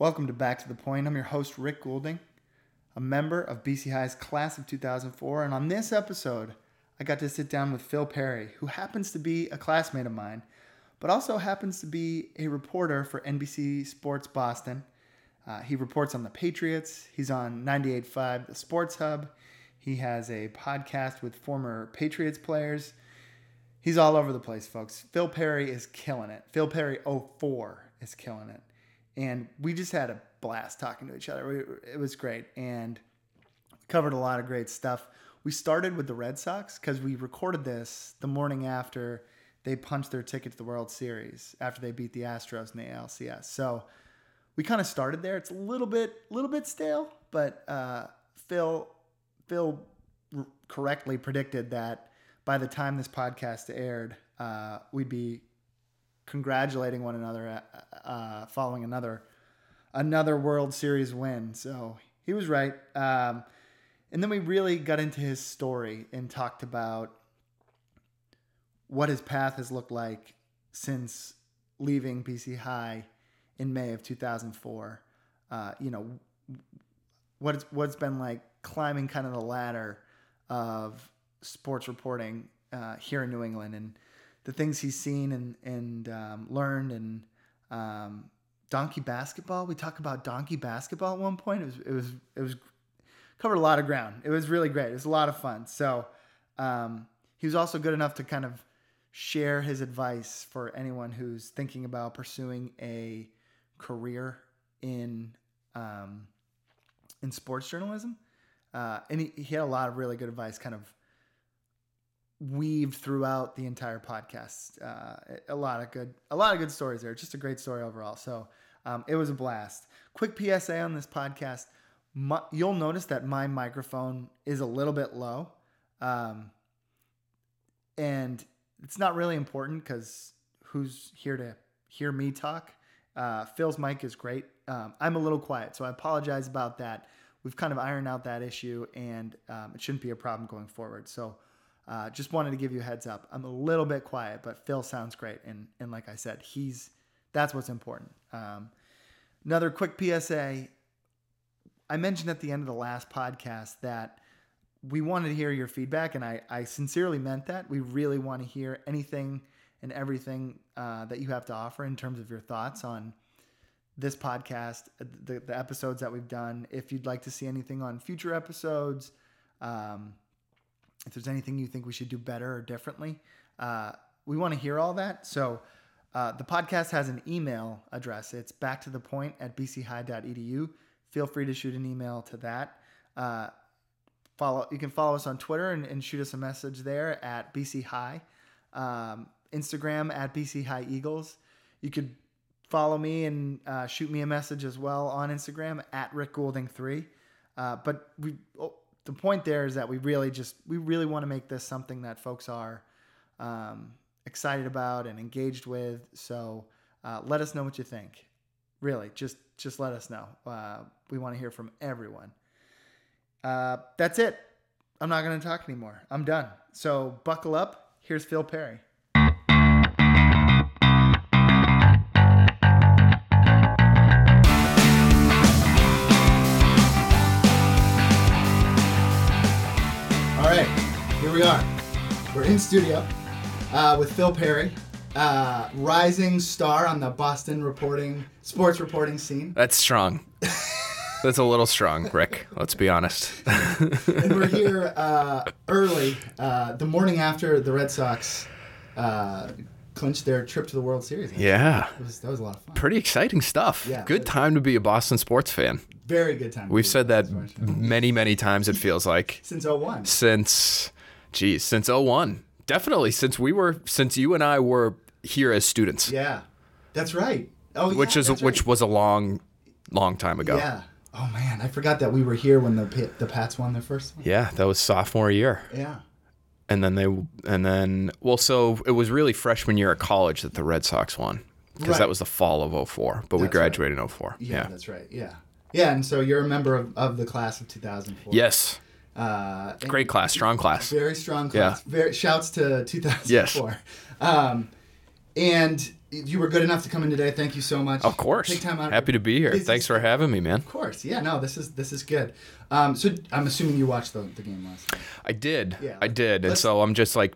Welcome to Back to the Point. I'm your host, Rick Goulding, a member of BC High's class of 2004. And on this episode, I got to sit down with Phil Perry, who happens to be a classmate of mine, but also happens to be a reporter for NBC Sports Boston. He reports on the Patriots. He's on 98.5 The Sports Hub. He has a podcast with former Patriots players. He's all over the place, folks. Phil Perry is killing it. Phil Perry 04 is killing it. And we just had a blast talking to each other. It was great. And we covered a lot of great stuff. We started with the Red Sox because we recorded this the morning after they punched their ticket to the World Series, after they beat the Astros in the ALCS. So we kind of started there. It's a little bit stale, but Phil correctly predicted that by the time this podcast aired, we'd be congratulating one another following another World Series win. So he was right. And then we really got into his story and talked about what his path has looked like since leaving BC High in May of 2004. What's been like climbing kind of the ladder of sports reporting here in New England, and the things he's seen and learned, and donkey basketball. We talk about donkey basketball at one point. It was covered a lot of ground. It was really great. It was a lot of fun. So he was also good enough to kind of share his advice for anyone who's thinking about pursuing a career in sports journalism. And he had a lot of really good advice kind of weaved throughout the entire podcast. A lot of good stories there. Just a great story overall. So it was a blast. Quick PSA on this podcast. You'll notice that my microphone is a little bit low. And it's not really important because who's here to hear me talk? Phil's mic is great. I'm a little quiet, so I apologize about that. We've kind of ironed out that issue, and it shouldn't be a problem going forward. So just wanted to give you a heads up. I'm a little bit quiet, but Phil sounds great. And like I said, that's what's important. Another quick PSA. I mentioned at the end of the last podcast that we wanted to hear your feedback, and I sincerely meant that. We really want to hear anything and everything that you have to offer in terms of your thoughts on this podcast, the episodes that we've done. If you'd like to see anything on future episodes, if there's anything you think we should do better or differently, we want to hear all that. So the podcast has an email address. It's backtothepoint@bchigh.edu. Feel free to shoot an email to that. You can follow us on Twitter and shoot us a message there at BC High. Instagram at BC High Eagles. You could follow me and shoot me a message as well on Instagram at Rick Goulding3. The point there is that we really want to make this something that folks are excited about and engaged with. So let us know what you think. Really, just let us know. We want to hear from everyone. That's it. I'm not going to talk anymore. I'm done. So buckle up. Here's Phil Perry. Here we are. We're in studio with Phil Perry, rising star on the Boston sports reporting scene. That's strong. That's a little strong, Rick. Let's be honest. And we're here early, the morning after the Red Sox clinched their trip to the World Series. Yeah. That was a lot of fun. Pretty exciting stuff. Yeah, good time to be a Boston sports fan. Very good time. We've said that many, many times, it feels like. Since 01. Since 01. Definitely since you and I were here as students. Yeah. That's right. Oh, yeah. Which was a long, long time ago. Yeah. Oh, man. I forgot that we were here when the Pats won their first one. Yeah. That was sophomore year. Yeah. So it was really freshman year at college that the Red Sox won, because that was the fall of 04, but we graduated in 04. Yeah, that's right. Yeah. Yeah, and so you're a member of the class of 2004. Yes. Great class, strong class. Very strong class. Yeah. Shouts to 2004. Yes. And You were good enough to come in today. Thank you so much. Of course. Take time out. Happy to be here. Thanks for having me, man. Of course. Yeah, no, this is good. So I'm assuming you watched the game last night. I did. Yeah. I did. And so I'm just like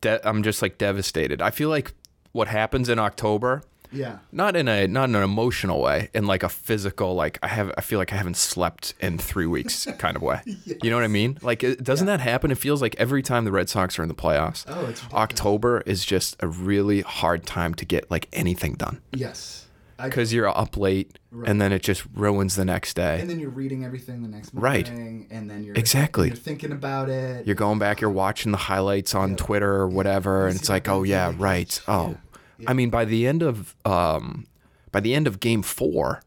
devastated. I feel like what happens in October, yeah, not in an emotional way, in like a physical, like I feel like I haven't slept in 3 weeks kind of way. Yes. You know what I mean? Like, doesn't that happen? It feels like every time the Red Sox are in the playoffs, it's ridiculous. October is just a really hard time to get like anything done. Yes. Because you're up late, right, and then it just ruins the next day. And then you're reading everything the next morning. Right. And then you're thinking about it. You're going back, you're watching the highlights on Twitter or whatever, and it's like, oh, yeah, right. Oh, yeah. I mean, by the end of Game 4,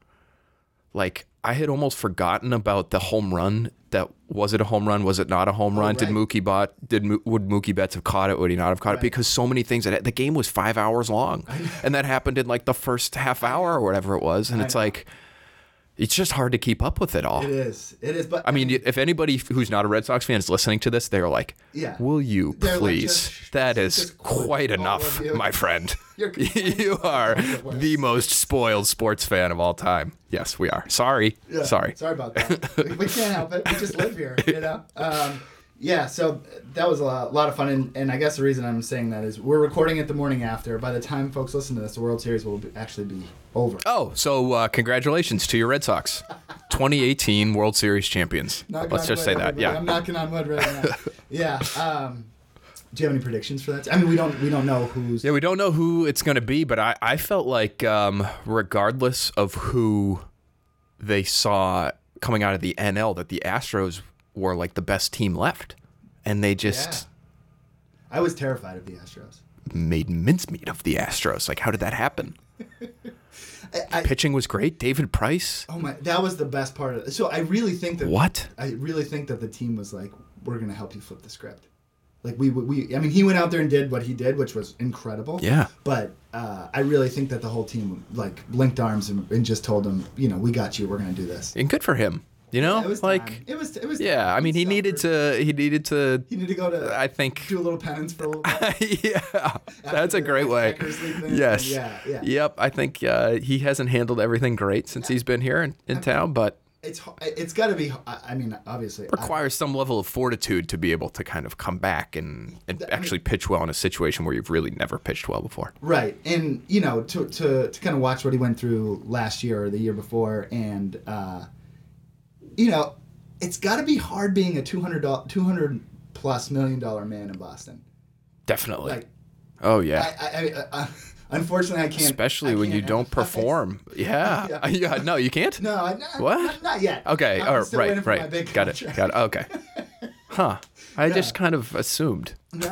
like, I had almost forgotten about the home run. That was it a home run? Was it not a home run? Right. Would Mookie Betts have caught it? Would he not have caught it? Because so many things. The game was 5 hours long, and that happened in like the first half hour or whatever it was. And like, it's just hard to keep up with it all. It is. It is. But I mean, if anybody who's not a Red Sox fan is listening to this, they're like, "Yeah, will you please? Like, that is quite enough, my friend. You are the most spoiled sports fan of all time." Yes, we are. Sorry. Yeah, sorry about that. We can't help it. We just live here, you know. Yeah. So that was a lot of fun, and I guess the reason I'm saying that is we're recording it the morning after. By the time folks listen to this, the World Series will actually be over. Oh, so congratulations to your Red Sox, 2018 World Series champions. Let's just say that. Yeah, I'm knocking on wood right now. Yeah. Do you have any predictions for that? I mean, we don't know who's. Yeah, we don't know who it's going to be, but I felt like regardless of who they saw coming out of the NL, that the Astros were like the best team left, and they just. Yeah. I was terrified of the Astros. Made mincemeat of the Astros. Like, how did that happen? Pitching was great. David Price. Oh my! That was the best part of it. So I really think that. What? I really think that the team was like, we're going to help you flip the script. Like we I mean, he went out there and did what he did, which was incredible. Yeah. But I really think that the whole team like linked arms and just told him, you know, we got you. We're going to do this. And good for him. You know, yeah, it was like time. It was. Yeah, time. I mean, he needed to go to. I think do a little penance for a little bit. Yeah, that's a great way. Yes. Yeah. Yep. I think he hasn't handled everything great since he's been here in town, but. It's got to be. I mean, obviously, requires some level of fortitude to be able to kind of come back and actually pitch well in a situation where you've really never pitched well before. Right, and you know, to kind of watch what he went through last year or the year before, and you know, it's got to be hard being a $200+ million man in Boston. Definitely. Like, oh yeah. I unfortunately, I can't. Especially when you don't perform. Yeah. Yeah. No, you can't? No. Not yet. Okay. Right. My big contract. Got it. Okay. Huh. I just kind of assumed. No.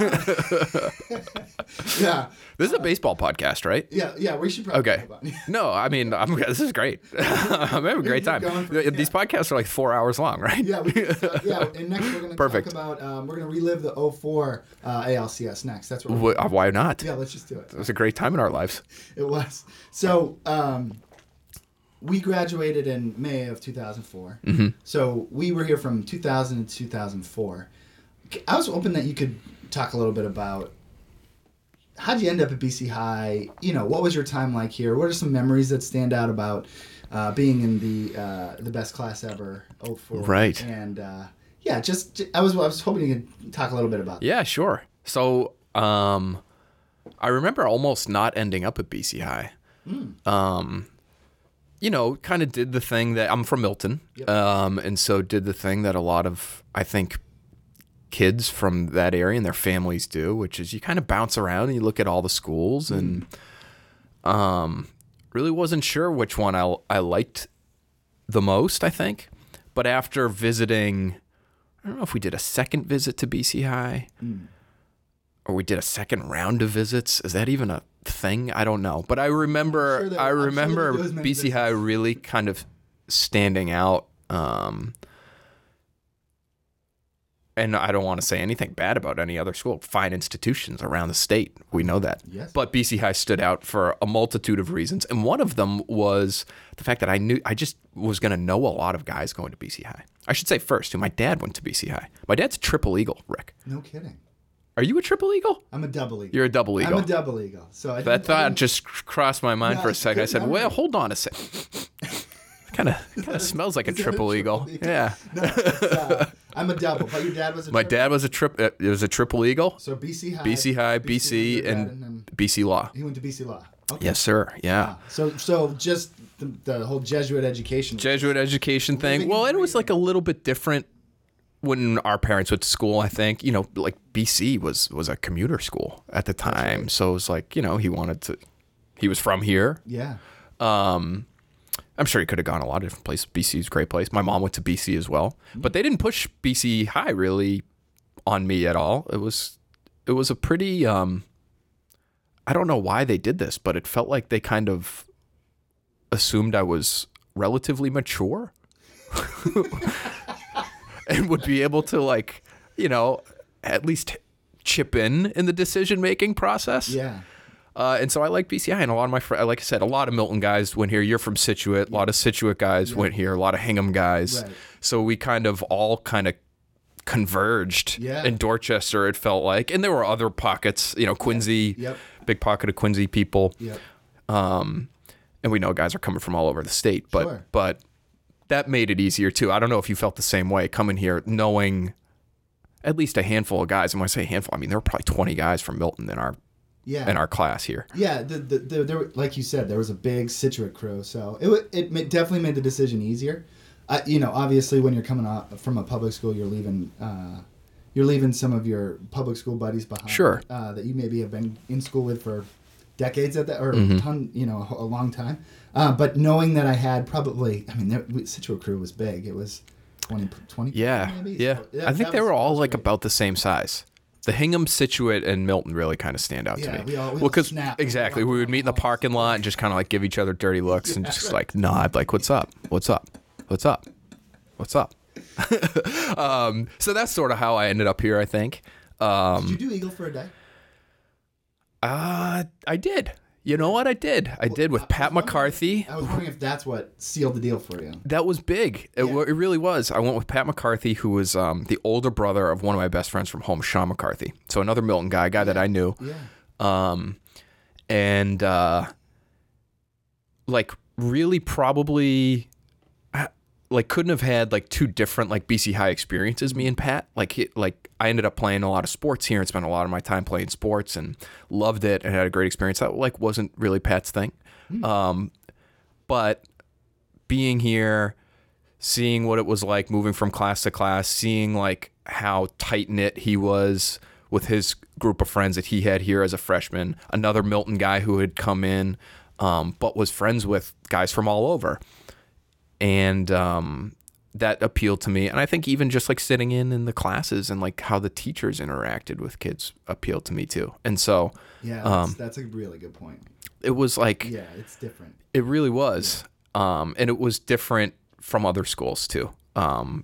Yeah. This is a baseball podcast, right? Yeah. We should probably talk about it. No, I mean, this is great. I'm having a great time. These podcasts are like 4 hours long, right? Yeah. And next we're going to talk about, we're going to relive the 2004 ALCS next. That's what we're why not? Yeah, let's just do it. It was a great time in our lives. It was. So, we graduated in May of 2004. Mm-hmm. So we were here from 2000 to 2004. I was hoping that you could talk a little bit about how'd you end up at BC High? You know, what was your time like here? What are some memories that stand out about being in the best class ever, 2004? Right. And I was hoping you could talk a little bit about that. Yeah, sure. So I remember almost not ending up at BC High. Mm. You know, kind of did the thing that I'm from Milton, yep. And so did the thing that a lot of, I think, kids from that area and their families do, which is you kind of bounce around and you look at all the schools, and really wasn't sure which one I liked the most, I think. But after visiting, I don't know if we did a second visit to BC High or we did a second round of visits. Is that even a thing? I don't know. But I remember I remember BC High really kind of standing out. And I don't want to say anything bad about any other school. Fine institutions around the state. We know that. Yes. But BC High stood out for a multitude of reasons. And one of them was the fact that I just was going to know a lot of guys going to BC High. I should say first, my dad went to BC High. My dad's a triple Eagle, Rick. No kidding. Are you a triple eagle? I'm a double eagle. You're a double eagle. I'm a double eagle. So I that thought just crossed my mind for a second. I said, well, hold on a second. Kind of smells like a triple eagle. Yeah. No, I'm a double, but your dad was a triple. My dad was a triple eagle. So BC High. BC High, BC, and BC Law. He went to BC Law. Okay. Yes, sir. Yeah. Wow. So just the whole Jesuit education. Jesuit education thing. Well, and it was like a little bit different when our parents went to school, I think. You know, like BC was a commuter school at the time. Right. So it was like, you know, he was from here. Yeah. I'm sure he could have gone a lot of different places. BC is a great place. My mom went to BC as well, but they didn't push BC High really on me at all. It was a pretty, I don't know why they did this, but it felt like they kind of assumed I was relatively mature and would be able to, like, you know, at least chip in the decision-making process. Yeah. And so I like BCI, and a lot of my friends, like I said, a lot of Milton guys went here. You're from Scituate. A lot of Scituate guys went here. A lot of Hingham guys. Right. So we all converged in Dorchester, it felt like. And there were other pockets, you know, Quincy, big pocket of Quincy people. Yep. And we know guys are coming from all over the state, but that made it easier too. I don't know if you felt the same way coming here, knowing at least a handful of guys. And when I say handful, I mean there were probably 20 guys from Milton in our class here. Yeah, there, like you said, there was a big Scituate crew, so it definitely made the decision easier. You know, obviously, when you're coming out from a public school, you're leaving some of your public school buddies behind. Sure. That you maybe have been in school with for decades a long time. But knowing that I had Scituate crew was big. It was 20 maybe. Yeah. So, yeah, I think they were all like about the same size. The Hingham, Scituate, and Milton really kind of stand out to me. Yeah, because exactly, we would meet in the parking lot and just kind of like give each other dirty looks and just like nod, like "What's up? What's up? What's up? What's up?" So that's sort of how I ended up here, I think. Did you do Eagle for a day? I did. You know what I did? I did with Pat McCarthy. I was wondering if that's what sealed the deal for you. That was big. It really was. I went with Pat McCarthy, who was the older brother of one of my best friends from home, Sean McCarthy. So another Milton guy that I knew. Yeah. Really probably couldn't have had two different BC High experiences, me and Pat. I ended up playing a lot of sports here and spent a lot of my time playing sports and loved it and had a great experience. That wasn't really Pat's thing. But being here, seeing what it was like moving from class to class, seeing how tight-knit he was with his group of friends that he had here as a freshman, another Milton guy who had come in but was friends with guys from all over. And that appealed to me. And I think even just sitting in the classes and how the teachers interacted with kids appealed to me too. And so that's a really good point. It was it's different. It really was. And it was different from other schools too that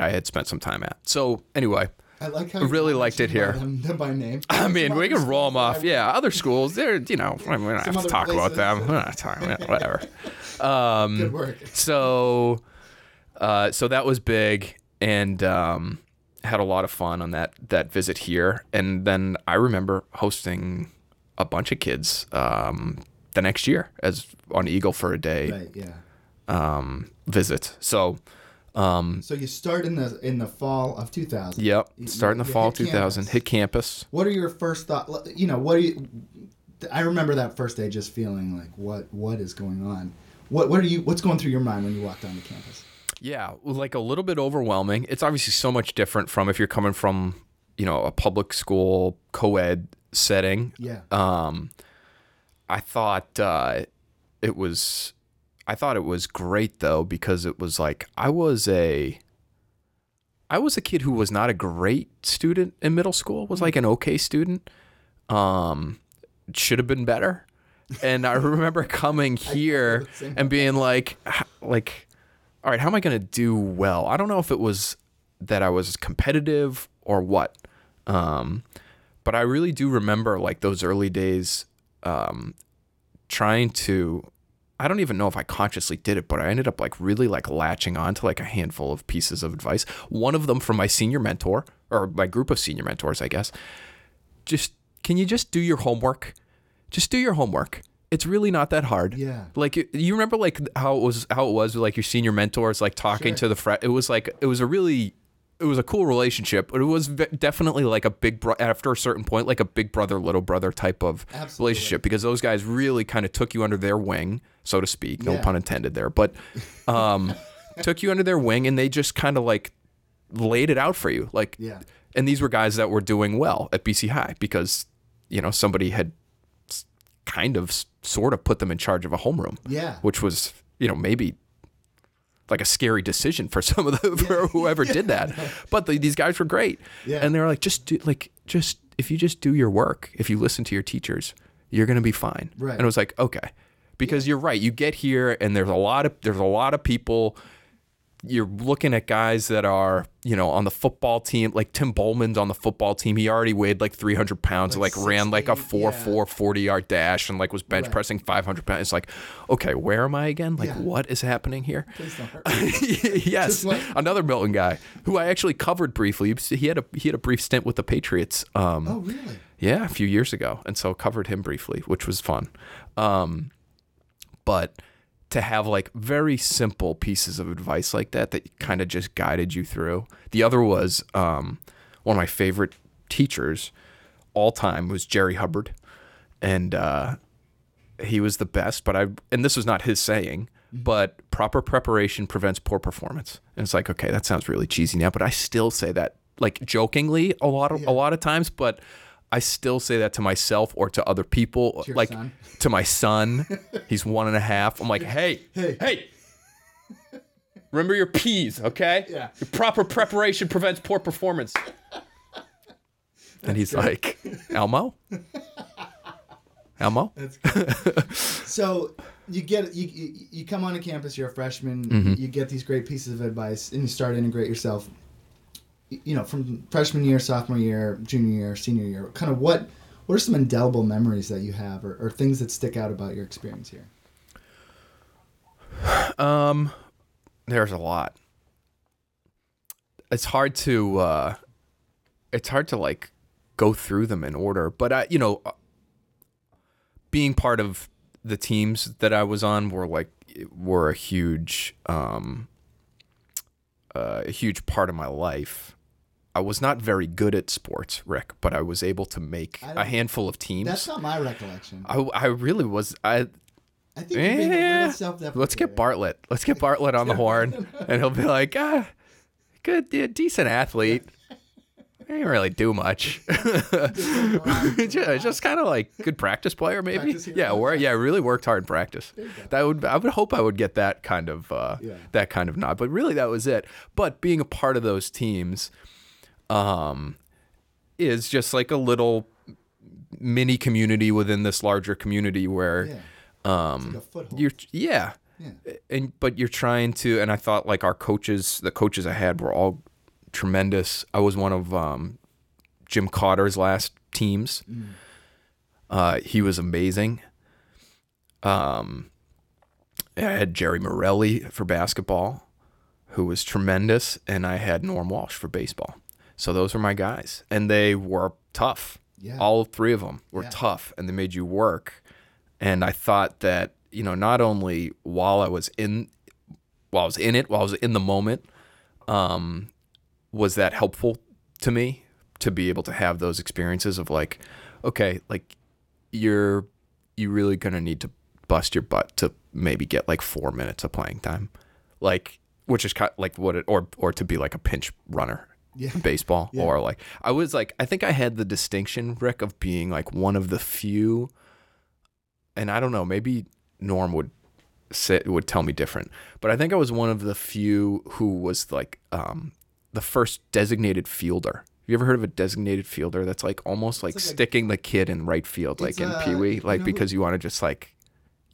I had spent some time at. So anyway, I really liked it here. Them by name. I mean, we can roll them off. Yeah, other schools, they're, you know, we don't have to talk about them. We're not talking about whatever. Good work. So that was big, and had a lot of fun on that visit here. And then I remember hosting a bunch of kids the next year as on Eagle for a day visit. So so you start in the fall of 2000. Yep, start in the fall of 2000. Hit campus. What are your first thoughts? You know, I remember that first day just feeling like, what is going on? What's going through your mind when you walk down the campus? Yeah, a little bit overwhelming. It's obviously so much different from if you're coming from, you know, a public school co-ed setting. Yeah. I thought it was great though, because it was I was a kid who was not a great student in middle school, was an okay student. Should have been better. And I remember coming here and being all right, how am I going to do well? I don't know if it was that I was competitive or what. But I really do remember those early days trying to I don't even know if I consciously did it, but I ended up really latching on to a handful of pieces of advice. One of them from my senior mentor, or my group of senior mentors, I guess. Can you just do your homework? Just do your homework. It's really not that hard. Yeah. You remember how it was with your senior mentors talking sure. to the friend. It was a cool relationship, but it was definitely after a certain point, a big brother, little brother type of Absolutely. Relationship, because those guys really kind of took you under their wing, so to speak, no pun intended there, but took you under their wing, and they just kind of laid it out for you. And these were guys that were doing well at BC High because, somebody had kind of sort of put them in charge of a homeroom, which was, maybe a scary decision for some of for whoever did that. But these guys were great. Yeah. And they were if you just do your work, if you listen to your teachers, you're going to be fine. Right. And it was okay, because you're right. You get here and there's a lot of people. You're looking at guys that are, on the football team, Tim Bowman's on the football team. He already weighed 300 pounds, ran 4.4 40-yard dash and was bench pressing 500 pounds. It's okay, where am I again? What is happening here? Please don't hurt me. Yes. Another Milton guy who I actually covered briefly. He had a brief stint with the Patriots. Oh, really? Yeah, a few years ago. And so covered him briefly, which was fun. But to have very simple pieces of advice that kind of just guided you through. The other was one of my favorite teachers all time was Jerry Hubbard, and he was the best. But and this was not his saying, but proper preparation prevents poor performance. And it's okay, that sounds really cheesy now, but I still say that jokingly a lot of times, but I still say that to myself or to other people, to my son. He's 1.5. I'm hey, remember your P's, okay? Yeah. Your proper preparation prevents poor performance. And he's good. Elmo? That's good. So you come onto campus, you're a freshman, mm-hmm. you get these great pieces of advice, and you start to integrate yourself. From freshman year, sophomore year, junior year, senior year, kind of what are some indelible memories that you have or things that stick out about your experience here? There's a lot. It's hard to, go through them in order, but being part of the teams that I was on were a huge part of my life. I was not very good at sports, Rick, but I was able to make a handful of teams. That's not my recollection. I really was. I think you made a little self-deprecating. Let's get Bartlett on the horn, and he'll be good, decent athlete. I didn't really do much. Just kind of good practice player, maybe. Really worked hard in practice. I would hope I would get that kind of nod. But really, that was it. But being a part of those teams, is just a little mini community within this larger community where, it's a foothold. You're trying to, and I thought our coaches, the coaches I had were all tremendous. I was one of Jim Cotter's last teams. He was amazing. I had Jerry Morelli for basketball, who was tremendous, and I had Norm Walsh for baseball. So those were my guys, and they were tough. All three of them were tough, and they made you work. And I thought that not only while I was in the moment, was that helpful to me to be able to have those experiences of you really going to need to bust your butt to maybe get 4 minutes of playing time, which is kind of what it, or to be a pinch runner in baseball, or I was I think I had the distinction, Rick, of being one of the few, and I don't know, maybe Norm would tell me different, but I think I was one of the few who was the first designated fielder. Have you ever heard of a designated fielder? That's almost sticking the kid in right field, in Pee Wee, because you want to just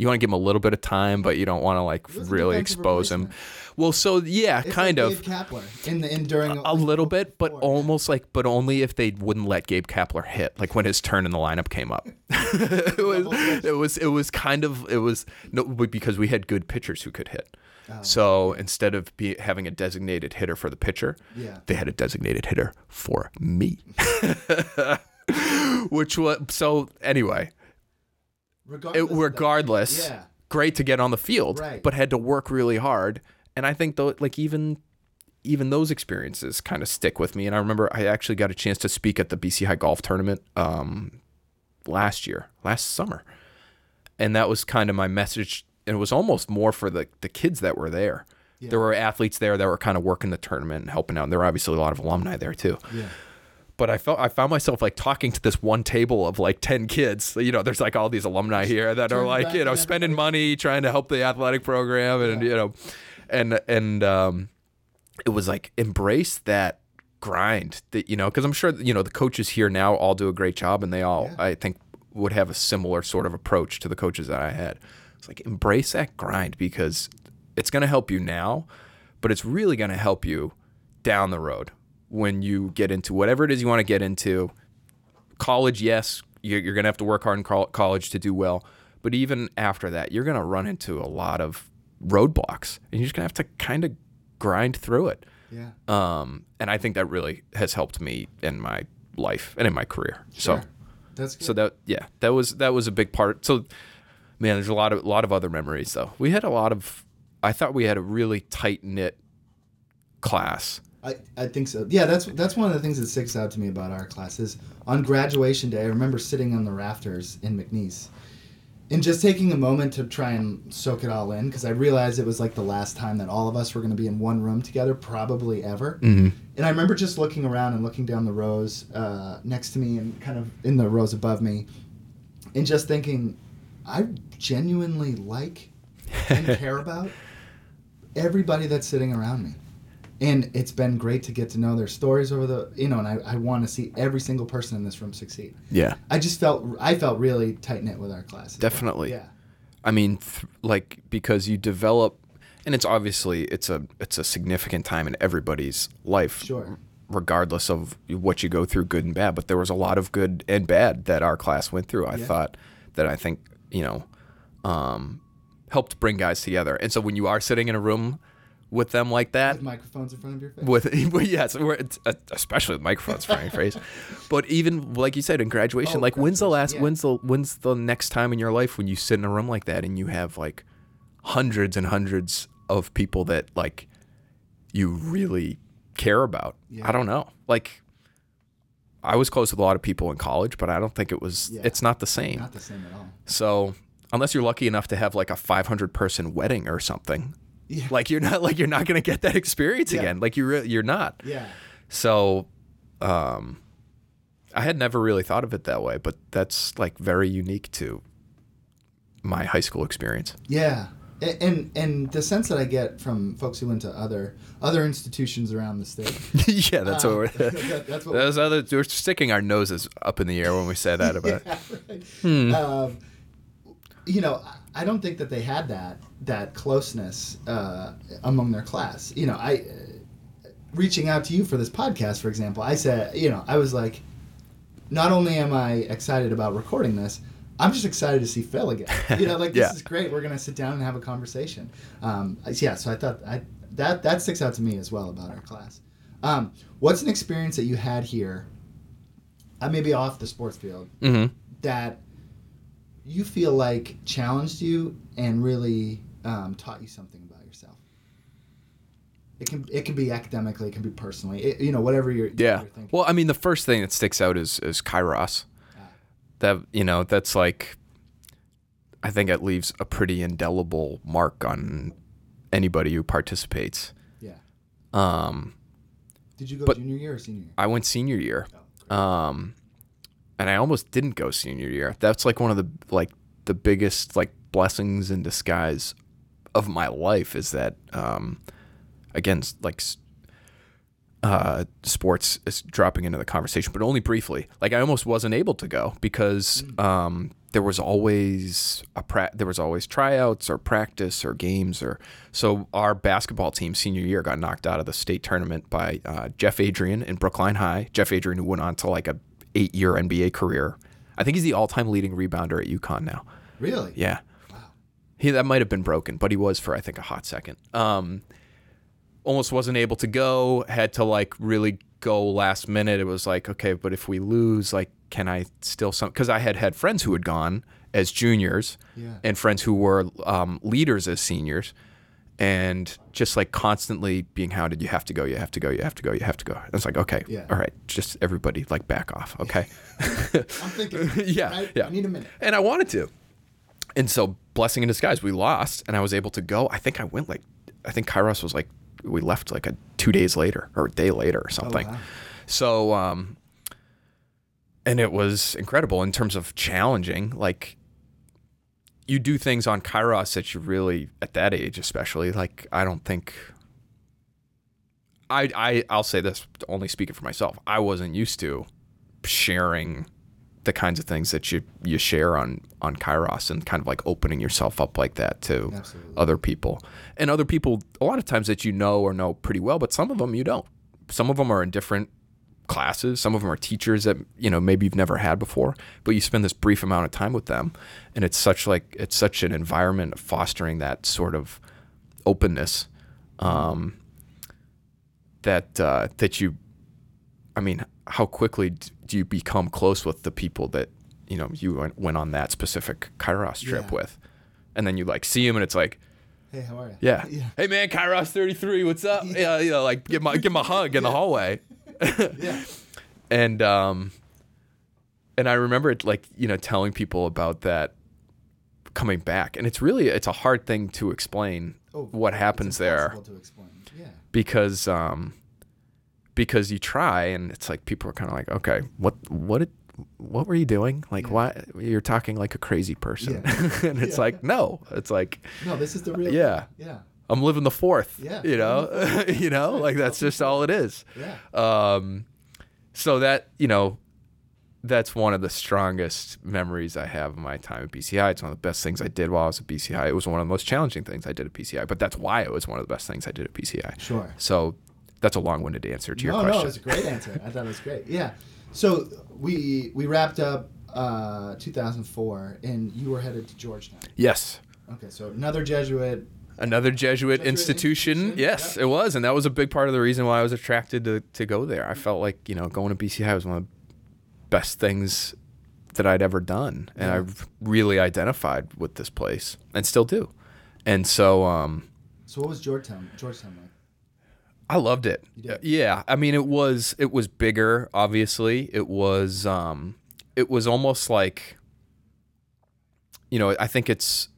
You want to give him a little bit of time, but you don't want to like really expose him. Well, so yeah, it's kind like of. Gabe Kapler during a little bit, but almost like, but only if they wouldn't let Gabe Kapler hit, like when his turn in the lineup came up. it was because we had good pitchers who could hit. Oh. So instead of having a designated hitter for the pitcher, they had a designated hitter for me, which was so anyway. Regardless, great to get on the field, right, but had to work really hard. And I think though, like even those experiences kind of stick with me. And I remember I actually got a chance to speak at the BC High golf tournament last summer, and that was kind of my message. And it was almost more for the kids that were there. Yeah. There were athletes there that were kind of working the tournament and helping out. And there were obviously a lot of alumni there too. Yeah. But I found myself like talking to this one table of like 10 kids. You know, there's like all these alumni here that are like, you know, spending money trying to help the athletic program, and you know, and it was like embrace that grind that, you know, because I'm sure, you know, the coaches here now all do a great job, and they all I think would have a similar sort of approach to the coaches that I had. It's like embrace that grind because it's going to help you now, but it's really going to help you down the road. When you get into whatever it is you want to get into, college, yes, you're going to have to work hard in college to do well. But even after that, you're going to run into a lot of roadblocks, and you're just going to have to kind of grind through it. Yeah. And I think that really has helped me in my life and in my career. Sure. So that's good. So that was a big part. So man, there's a lot of other memories though. We had I thought we had a really tight knit class. I think so. Yeah, that's one of the things that sticks out to me about our class is on graduation day, I remember sitting on the rafters in McNeese and just taking a moment to try and soak it all in, because I realized it was like the last time that all of us were going to be in one room together, probably ever. Mm-hmm. And I remember just looking around and looking down the rows next to me and kind of in the rows above me and just thinking, I genuinely like and care about everybody that's sitting around me. And it's been great to get to know their stories over the, you know, and I want to see every single person in this room succeed. Yeah. I felt really tight-knit with our class. Definitely. Yeah. I mean, because you develop, and it's obviously, it's a significant time in everybody's life. Sure. Regardless of what you go through, good and bad. But there was a lot of good and bad that our class went through. I think, you know, helped bring guys together. And so when you are sitting in a room with them like that, with microphones in front of your face. Especially with microphones in front of your face. But even like you said in graduation, when's the next time in your life when you sit in a room like that and you have like hundreds and hundreds of people that like you really care about? Yeah. I don't know. Like I was close with a lot of people in college, but I don't think it was. Yeah. It's not the same. Not the same at all. So unless you're lucky enough to have like a 500-person wedding or something. Yeah. You're not gonna get that experience again. Like you're not. Yeah. So, I had never really thought of it that way, but that's like very unique to my high school experience. Yeah, and the sense that I get from folks who went to other institutions around the state. Yeah, that's what we're. That's what those other. We're sticking our noses up in the air when we say that about. Yeah, right. You know, I don't think that they had that closeness among their class. You know, I reaching out to you for this podcast, for example, I said, you know, I was like, not only am I excited about recording this, I'm just excited to see Phil again. You know, like this is great. We're gonna sit down and have a conversation. So I thought that sticks out to me as well about our class. What's an experience that you had here? I may be off the sports field. Mm-hmm. That you feel like challenged you and really taught you something about yourself. It can be academically, it can be personally, you know, whatever you're thinking. Well, I mean, the first thing that sticks out is Kairos. That, you know, that's like, I think it leaves a pretty indelible mark on anybody who participates. Yeah. Did you go junior year or senior year? I went senior year. Oh, and I almost didn't go senior year. That's like one of the biggest like blessings in disguise of my life is that sports is dropping into the conversation, but only briefly. Like I almost wasn't able to go because there was always tryouts or practice or games, or so our basketball team senior year got knocked out of the state tournament by Jeff Adrian in Brookline High. Jeff Adrian, who went on to like a 8-year NBA career. I think he's the all-time leading rebounder at UConn now. Really? Yeah. Wow. That might have been broken, but he was for I think a hot second. Almost wasn't able to go. Had to like really go last minute. It was like, okay, but if we lose, like, can I still some? Because I had friends who had gone as juniors, yeah, and friends who were leaders as seniors, and just like constantly being hounded. You have to go. You have to go. You have to go. You have to go. It's like, okay, yeah, all right, just everybody like back off, okay? I'm thinking, yeah, right? Yeah. I need a minute, and I wanted to, and so blessing in disguise, we lost, and I was able to go. I think Kairos was like, we left like a day later or something. Oh, wow. So. And it was incredible in terms of challenging. Like, you do things on Kairos that you really, at that age especially, like, I don't think... I'll say this, only speaking for myself. I wasn't used to sharing the kinds of things that you share on Kairos and kind of, like, opening yourself up like that to Absolutely. Other people. And other people, a lot of times that you know or know pretty well, but some of them you don't. Some of them are in different classes. Some of them are teachers that, you know, maybe you've never had before, but you spend this brief amount of time with them. And it's such an environment of fostering that sort of openness, that you, I mean, how quickly do you become close with the people that, you know, you went on that specific Kairos trip yeah. with, and then you like see them and it's like, hey, how are you? Yeah. Yeah. Hey man, Kairos 33, what's up? Yeah. Yeah, you know, like give my hug in yeah. the hallway. Yeah. And I remember it, like, you know, telling people about that coming back, and it's a hard thing to explain what happens there. To explain. Yeah. Because you try, and it's like people are kind of like, okay, what were you doing? Like, yeah. why you're talking like a crazy person? Yeah. And it's yeah. like, no, it's like, no, this is the real. Yeah. Thing. Yeah. I'm living the fourth, yeah, you know, you know, like that's just all it is. Yeah. So that, you know, that's one of the strongest memories I have of my time at BC High. It's one of the best things I did while I was at BC High. It was one of the most challenging things I did at BC High, but that's why it was one of the best things I did at BC High. Sure. So that's a long-winded answer to your question. No, it was a great answer. I thought it was great. Yeah. So we wrapped up 2004, and you were headed to Georgetown. Yes. Okay, so another Jesuit. Another Jesuit institution. Yes, yep. It was. And that was a big part of the reason why I was attracted to go there. I felt like, you know, going to BC High was one of the best things that I'd ever done. And yeah. I really identified with this place and still do. And so... So what was Georgetown like? I loved it. Yeah. I mean, it was bigger, obviously. It was almost like, you know, I think it's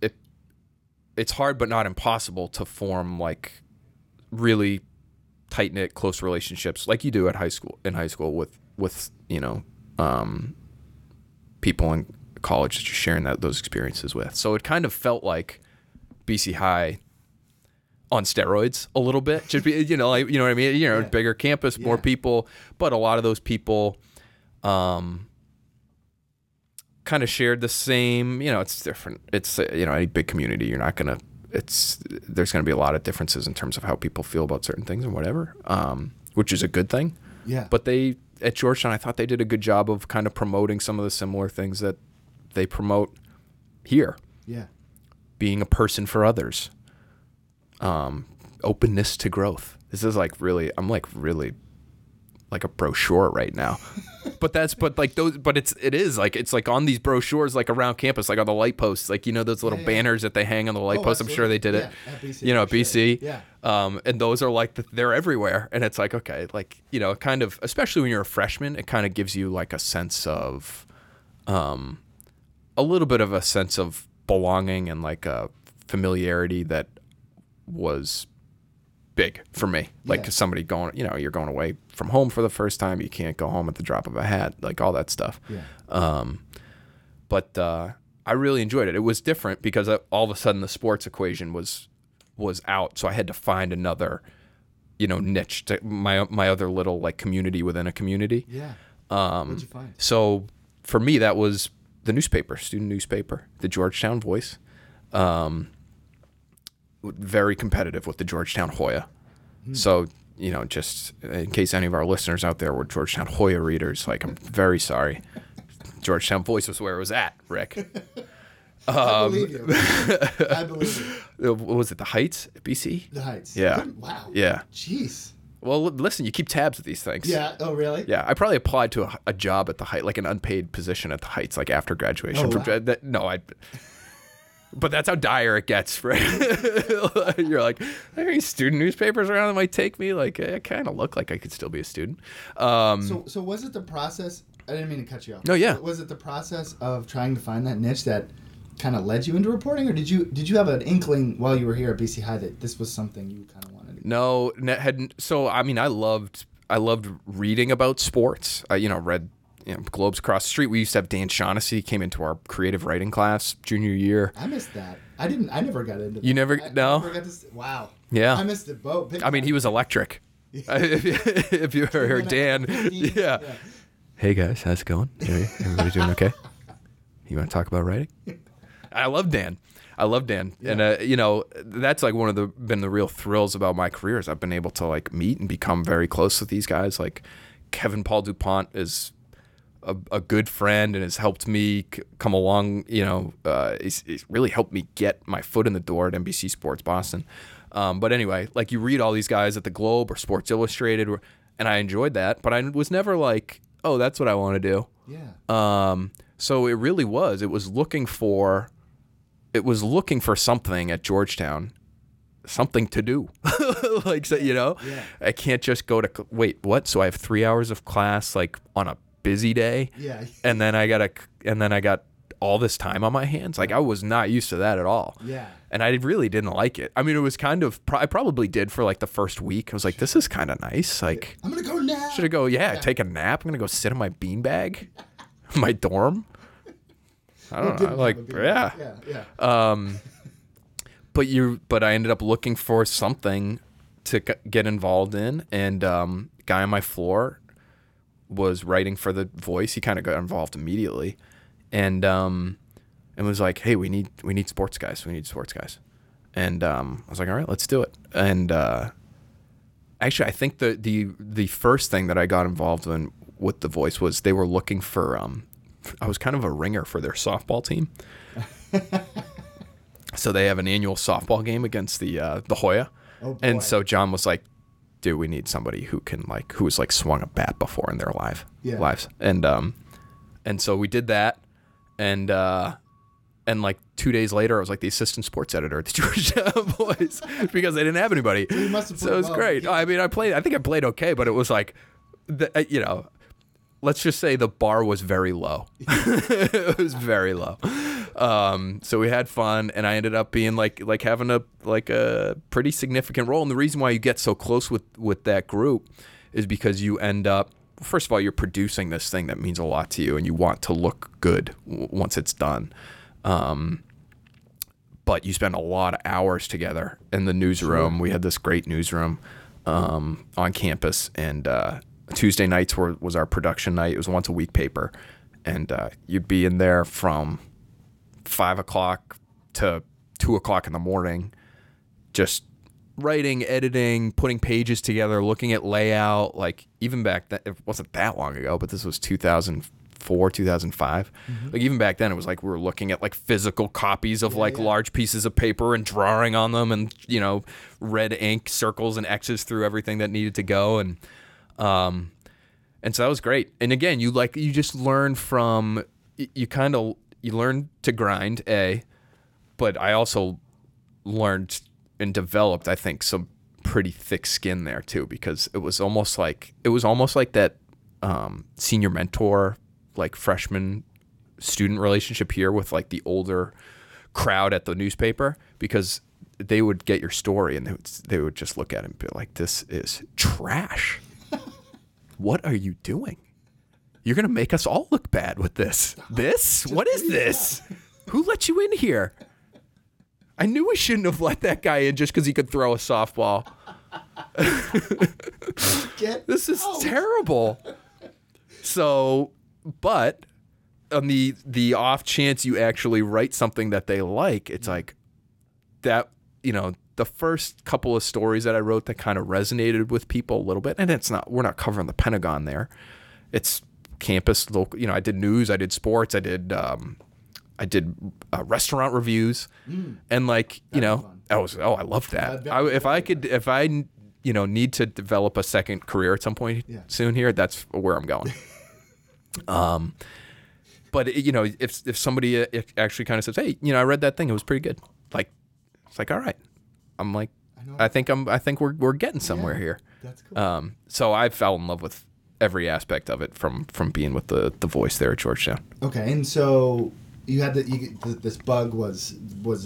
hard but not impossible to form like really tight-knit close relationships like you do at high school with you know people in college that you're sharing those experiences with. So it kind of felt like BC High on steroids a little bit. Just be, you know, like, you know what I mean, you know, yeah. bigger campus, yeah. more people, but a lot of those people kind of shared the same, you know, it's different. It's, you know, any big community, you're not going to, there's going to be a lot of differences in terms of how people feel about certain things and whatever, which is a good thing. Yeah. But they, at Georgetown, I thought they did a good job of kind of promoting some of the similar things that they promote here. Yeah. Being a person for others. Openness to growth. This is like really, I'm like really like a brochure right now. But it's like on these brochures, like around campus, like on the light posts, like, you know, those little banners that they hang on the light posts. Absolutely. I'm sure they did it, at BC, you know, at BC. Sure. Yeah. And those are like, they're everywhere. And it's like, okay, like, you know, kind of, especially when you're a freshman, it kind of gives you like a sense of, a little bit of a sense of belonging and like a familiarity that was big for me, like yeah. somebody going, you know, you're going away from home for the first time, you can't go home at the drop of a hat, like all that stuff. Yeah. But I really enjoyed it. It was different because all of a sudden the sports equation was out, so I had to find another, you know, niche to my other little like community within a community. Yeah. What'd you find? So for me that was the newspaper, student newspaper, the Georgetown Voice. Very competitive with the Georgetown Hoya. So, you know, just in case any of our listeners out there were Georgetown Hoya readers, like, I'm very sorry. Georgetown Voice was where it was at, Rick. I believe you. I believe you. What was it, The Heights, BC? The Heights. Yeah. Wow. Yeah. Jeez. Well, listen, you keep tabs with these things. Yeah. Oh, really? Yeah. I probably applied to a job at the Heights, like an unpaid position at the Heights, like after graduation. But that's how dire it gets, right? You're like, are there any student newspapers around that might take me? Like, I kind of look like I could still be a student. So was it the process? I didn't mean to cut you off. No, yeah. Was it the process of trying to find that niche that kind of led you into reporting, or did you have an inkling while you were here at BC High that this was something you kind of wanted to do? No, I loved reading about sports. Globe's across the street. We used to have Dan Shaughnessy came into our creative writing class junior year. I missed that. I never got into that. You never? No. Wow. Yeah. I missed it both. He was electric. If you ever heard Dan. Yeah. Hey, guys. How's it going? Everybody doing okay? You want to talk about writing? I love Dan. Yeah. And, that's like been the real thrills about my career is I've been able to like meet and become very close with these guys. Like Kevin Paul DuPont is a good friend and has helped me come along, it's really helped me get my foot in the door at NBC Sports Boston. But anyway, like you read all these guys at the Globe or Sports Illustrated, and I enjoyed that, but I was never like, oh, that's what I want to do. Yeah. So it really was. It was looking for something at Georgetown, something to do. Yeah. I can't just go to, wait, what? So I have 3 hours of class like on a busy day. Yeah. And then I got all this time on my hands. Like I was not used to that at all. Yeah. And I really didn't like it. I mean, it was kind of, I probably did for like the first week. I was like, this is kind of nice. Like I'm going to go nap. Should I go? Yeah. Take a nap. I'm going to go sit in my beanbag, my dorm. I don't know. Like, yeah. But I ended up looking for something to get involved in. And, guy on my floor was writing for the Voice. He kind of got involved immediately, and was like, "Hey, we need sports guys. We need sports guys." And I was like, "All right, let's do it." And actually, I think the first thing that I got involved in with the Voice was they were looking for. I was kind of a ringer for their softball team. So they have an annual softball game against the Hoya, and so John was like, dude, we need somebody who's like swung a bat before in their lives. And so we did that. And like 2 days later, I was like the assistant sports editor at the Georgetown Voice because they didn't have anybody. So it was great. Yeah. I played okay, but it was like, let's just say the bar was very low. It was very low. So we had fun, and I ended up being like having a pretty significant role. And the reason why you get so close with that group is because you end up, first of all, you're producing this thing that means a lot to you, and you want to look good once it's done. But you spend a lot of hours together in the newsroom. Sure. We had this great newsroom on campus, and Tuesday nights was our production night. It was a once a week paper, and you'd be in there from 5 o'clock to 2 o'clock in the morning, just writing, editing, putting pages together, looking at layout. Like even back then, it wasn't that long ago, but this was 2004, 2005. Mm-hmm. Like even back then, it was like we were looking at like physical copies of large pieces of paper and drawing on them, and red ink circles and X's through everything that needed to go, and so that was great. And again, you just learn from You learn to grind, but I also learned and developed, I think, some pretty thick skin there too, because it was almost like that senior mentor, like freshman student relationship here with like the older crowd at the newspaper, because they would get your story and they would just look at it and be like, "This is trash. What are you doing? You're going to make us all look bad with this. This? What is this? Who let you in here? I knew we shouldn't have let that guy in just because he could throw a softball. This is terrible." So, but on the off chance you actually write something that they like, it's like that, you know, the first couple of stories that I wrote that kind of resonated with people a little bit. And it's not, we're not covering the Pentagon there. It's campus, local, you know, I did news, I did sports, I did restaurant reviews and like, you know, I loved that. If I you know, need to develop a second career at some point soon here, that's where I'm going. But you know, if somebody actually kind of says, hey, you know, I read that thing, it was pretty good. Like, it's like, all right, I'm like, I think we're getting somewhere here. That's cool. So I fell in love with every aspect of it from being with the voice there at Georgetown. Okay, and so you had this bug was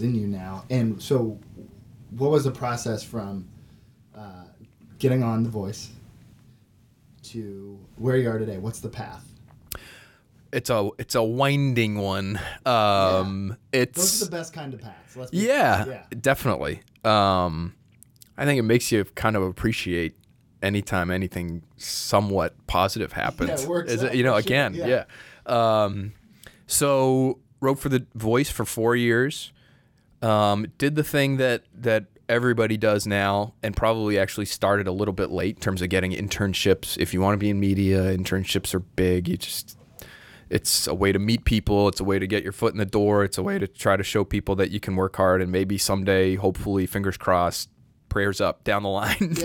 in you now, and so what was the process from getting on The Voice to where you are today? What's the path? It's a winding one. Those are the best kind of paths. Let's definitely. I think it makes you kind of appreciate anytime anything somewhat positive happens. Yeah, it works. You know, again, yeah. So wrote for The Voice for 4 years. Did the thing that everybody does now, and probably actually started a little bit late in terms of getting internships. If you want to be in media, internships are big. It's a way to meet people. It's a way to get your foot in the door. It's a way to try to show people that you can work hard and maybe someday, hopefully, fingers crossed, prayers up, down the line,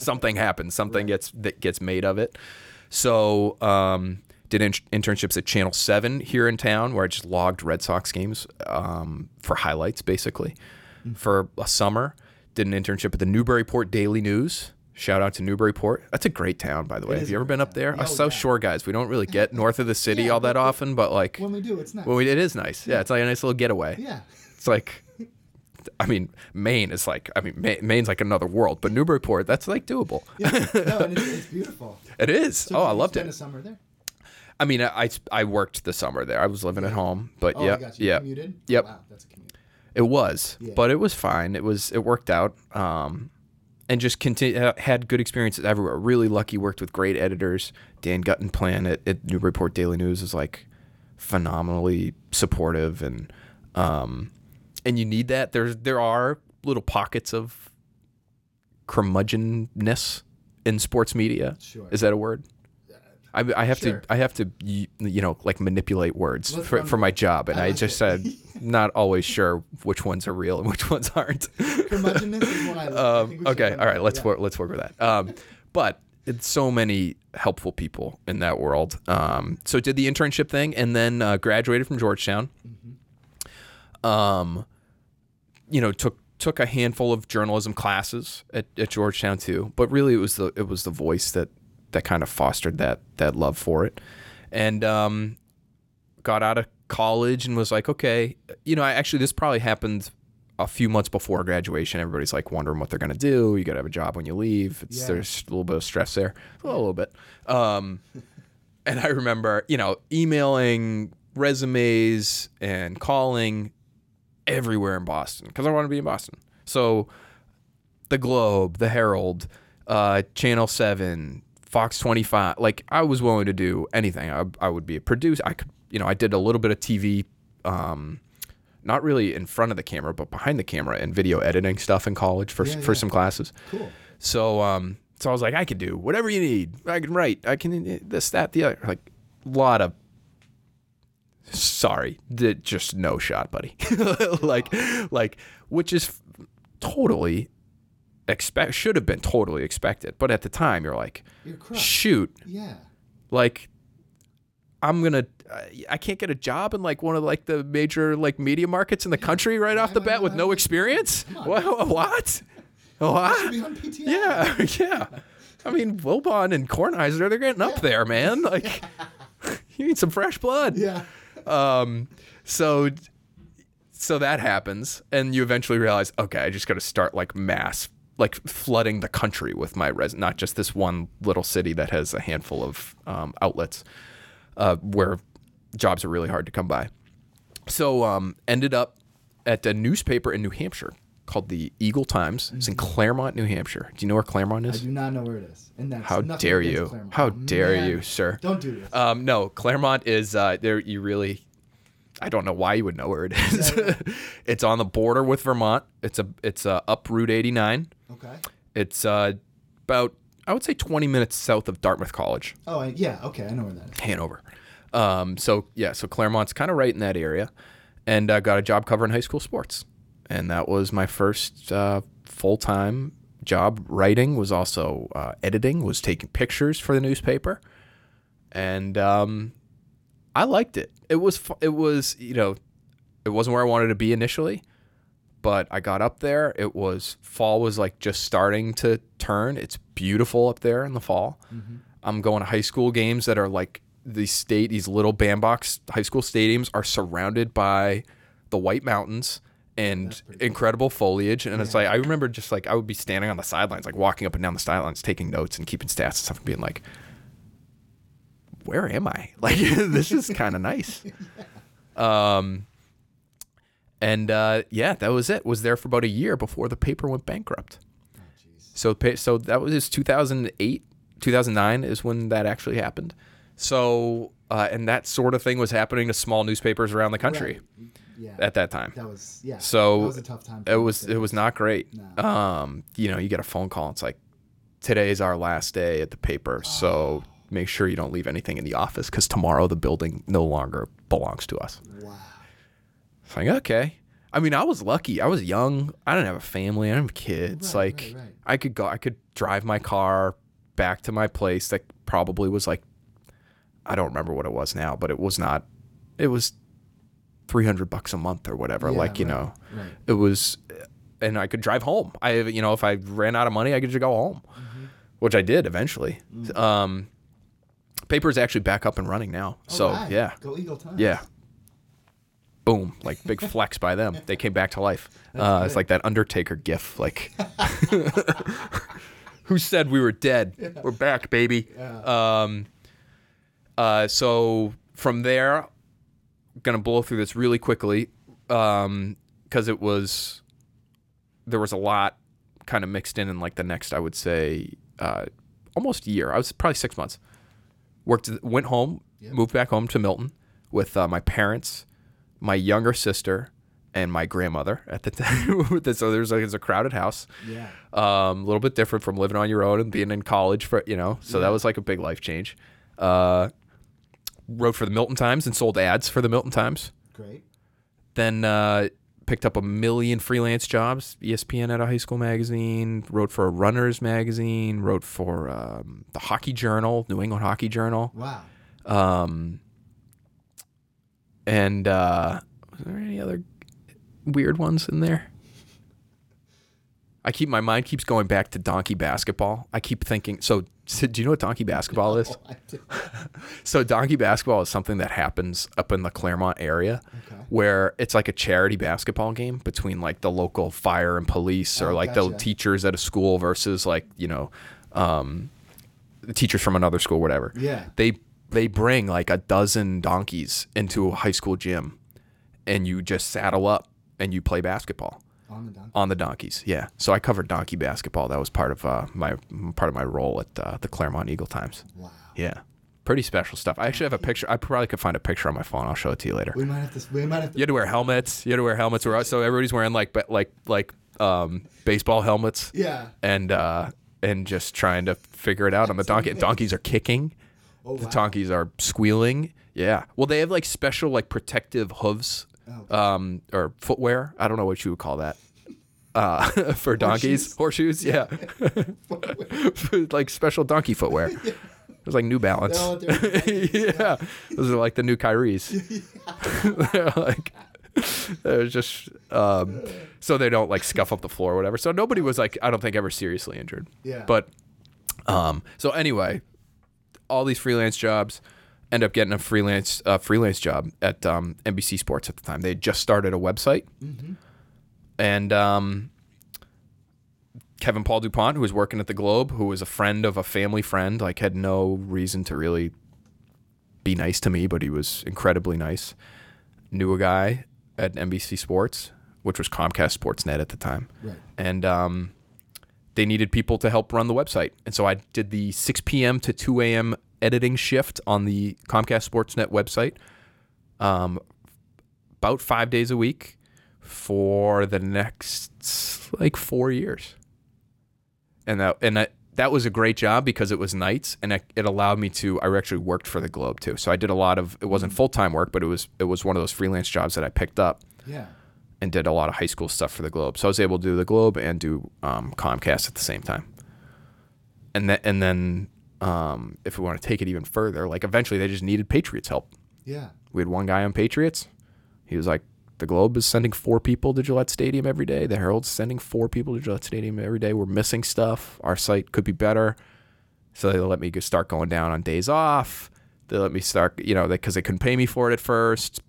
something happens. Something gets made of it. So did internships at Channel 7 here in town, where I just logged Red Sox games for highlights, basically, for a summer. Did an internship at the Newburyport Daily News. Shout out to Newburyport. That's a great town, by the way. Have you ever been up there? Us South Shore guys, we don't really get north of the city all that often, but like when we do, it's nice. It is nice. Yeah, it's like a nice little getaway. Yeah, it's like, I mean, Maine is like, I mean, Maine's like another world, but Newburyport, that's like doable. Yeah, no, and it's beautiful. It is. So I loved it. Did you spend a summer there? I mean, I worked the summer there. I was living at home, but I got you. You commuted? Yep. Wow, that's a commute. It was, but it was fine. It worked out. And just had good experiences everywhere. Really lucky, worked with great editors. Dan Guttenplan at Newburyport Daily News is like phenomenally supportive, and you need that. There are little pockets of curmudgeonness in sports media. Sure. Is that a word? I have to you know, like, manipulate words for my job, and I'm not always sure which ones are real and which ones aren't. Curmudgeonness is one I love. Okay, all right, let's work with that. But it's so many helpful people in that world. So did the internship thing, and then graduated from Georgetown. Mm-hmm. You know, took a handful of journalism classes at Georgetown too, but really it was the Voice that kind of fostered that love for it. And got out of college and was like, okay, you know, this probably happened a few months before graduation. Everybody's like wondering what they're going to do. You got to have a job when you leave. There's a little bit of stress there. A little bit. And I remember, you know, emailing resumes and calling everywhere in Boston because I want to be in Boston. So The Globe, The Herald, Channel 7, Fox 25, like, I was willing to do anything. I would be a producer. I could, you know, I did a little bit of TV, not really in front of the camera, but behind the camera and video editing stuff in college for some classes. Cool. So, so I was like, I could do whatever you need. I can write. I can this, that, the other. Like, just no shot, buddy. like, which is totally. Should have been totally expected, but at the time you're like, shoot, like, I can't get a job in like one of like the major like media markets in the country right off the bat with no experience. What? Yeah. I mean, Wilbon and Kornheiser, they're getting up there, man. Like, you need some fresh blood. Yeah. So that happens, and you eventually realize, okay, I just got to start like flooding the country with my resume, not just this one little city that has a handful of outlets where jobs are really hard to come by. So ended up at a newspaper in New Hampshire called the Eagle Times. Mm-hmm. It's in Claremont, New Hampshire. Do you know where Claremont is? I do not know where it is. And that's how dare you? How dare you, sir? Don't do this. No, Claremont is there. You really, I don't know why you would know where it is. It's on the border with Vermont. It's up Route 89. Okay. It's about, I would say, 20 minutes south of Dartmouth College. Oh, yeah. Okay, I know where that is. Hanover. So Claremont's kind of right in that area, and I got a job covering high school sports. And that was my first full-time job. Writing was also editing, was taking pictures for the newspaper. And I liked it. It was, you know, it wasn't where I wanted to be initially, but I got up there. Fall was like just starting to turn. It's beautiful up there in the fall. Mm-hmm. I'm going to high school games that are like these little bandbox high school stadiums are surrounded by the White Mountains and incredible foliage. And it's like, I remember just like, I would be standing on the sidelines, like walking up and down the sidelines, taking notes and keeping stats and stuff and being like, where am I? Like, this is kind of nice. Yeah. That was it. Was there for about a year before the paper went bankrupt. Oh, geez. So that was 2008, 2009 is when that actually happened. So, and that sort of thing was happening to small newspapers around the country. Right. Yeah. At that time. That was a tough time. It was not great. No. You get a phone call and it's like, today's our last day at the paper, so make sure you don't leave anything in the office because tomorrow the building no longer belongs to us. Wow. It's like, okay. I mean, I was lucky. I was young. I didn't have a family. I didn't have kids. Right, like, right. I could drive my car back to my place that probably was like, I don't remember what it was now, but it was $300 a month or whatever. Right. It was, and I could drive home. If I ran out of money, I could just go home, mm-hmm. which I did eventually. Mm-hmm. Paper's actually back up and running now. Go Eagle Times. Yeah. Boom. Like big flex by them. They came back to life. It's like that Undertaker gif. Like, who said we were dead? Yeah. We're back, baby. Yeah. So from there, going to blow through this really quickly because there was a lot kind of mixed in like the next, I would say, almost a year. I was probably 6 months. Went home, yep. Moved back home to Milton with my parents, my younger sister, and my grandmother at the time. So it's a crowded house. Yeah. A little bit different from living on your own and being in college for. So yeah. That was like a big life change. Wrote for the Milton Times and sold ads for the Milton Times. Great. Then picked up a million freelance jobs. ESPN at a high school magazine. Wrote for a runner's magazine. Wrote for the Hockey Journal, New England Hockey Journal. Wow. Was there any other weird ones in there? My mind keeps going back to donkey basketball. I keep thinking, so do you know what donkey basketball is? Oh, I do. So donkey basketball is something that happens up in the Claremont area, okay. Where it's like a charity basketball game between like the local fire and police or like the teachers at a school versus like, the teachers from another school, whatever. Yeah. They bring like a dozen donkeys into a high school gym and you just saddle up and you play basketball. On the donkeys, yeah. So I covered donkey basketball. That was part of my role at the Claremont Eagle Times. Wow. Yeah, pretty special stuff. I actually have a picture. I probably could find a picture on my phone. I'll show it to you later. We might have to. You had to wear helmets. So everybody's wearing like baseball helmets. Yeah. And just trying to figure it out on the donkey. Donkeys are kicking. Oh, wow. The donkeys are squealing. Yeah. Well, they have like special like protective hooves. Or footwear. I don't know what you would call that. For donkeys. Horseshoes, yeah. Like special donkey footwear. Yeah. It was like New Balance. Yeah. Those are like the new Kairos. They're like, it was just so they don't like scuff up the floor or whatever. So nobody was like, I don't think ever seriously injured. Yeah. But so anyway, all these freelance jobs. End up getting a freelance job at NBC Sports at the time. They had just started a website, mm-hmm. and Kevin Paul DuPont, who was working at the Globe, who was a friend of a family friend, like had no reason to really be nice to me, but he was incredibly nice. Knew a guy at NBC Sports which was Comcast SportsNet at the time. Right. And they needed people to help run the website. And so I did the 6 p.m. to 2 a.m. editing shift on the Comcast SportsNet website about 5 days a week for the next, 4 years. And that was a great job because it was nights, and it allowed me to. I actually worked for the Globe too, so I did a lot of. It wasn't full time work, but it was one of those freelance jobs that I picked up. Yeah. And did a lot of high school stuff for the Globe, so I was able to do the Globe and do Comcast at the same time. And then if we want to take it even further, eventually they just needed Patriots help. Yeah. We had one guy on Patriots. He was like, the Globe is sending 4 people to Gillette Stadium every day. The Herald's sending 4 people to Gillette Stadium every day. We're missing stuff. Our site could be better. So they let me start going down on days off. They let me start, because they couldn't pay me for it at first,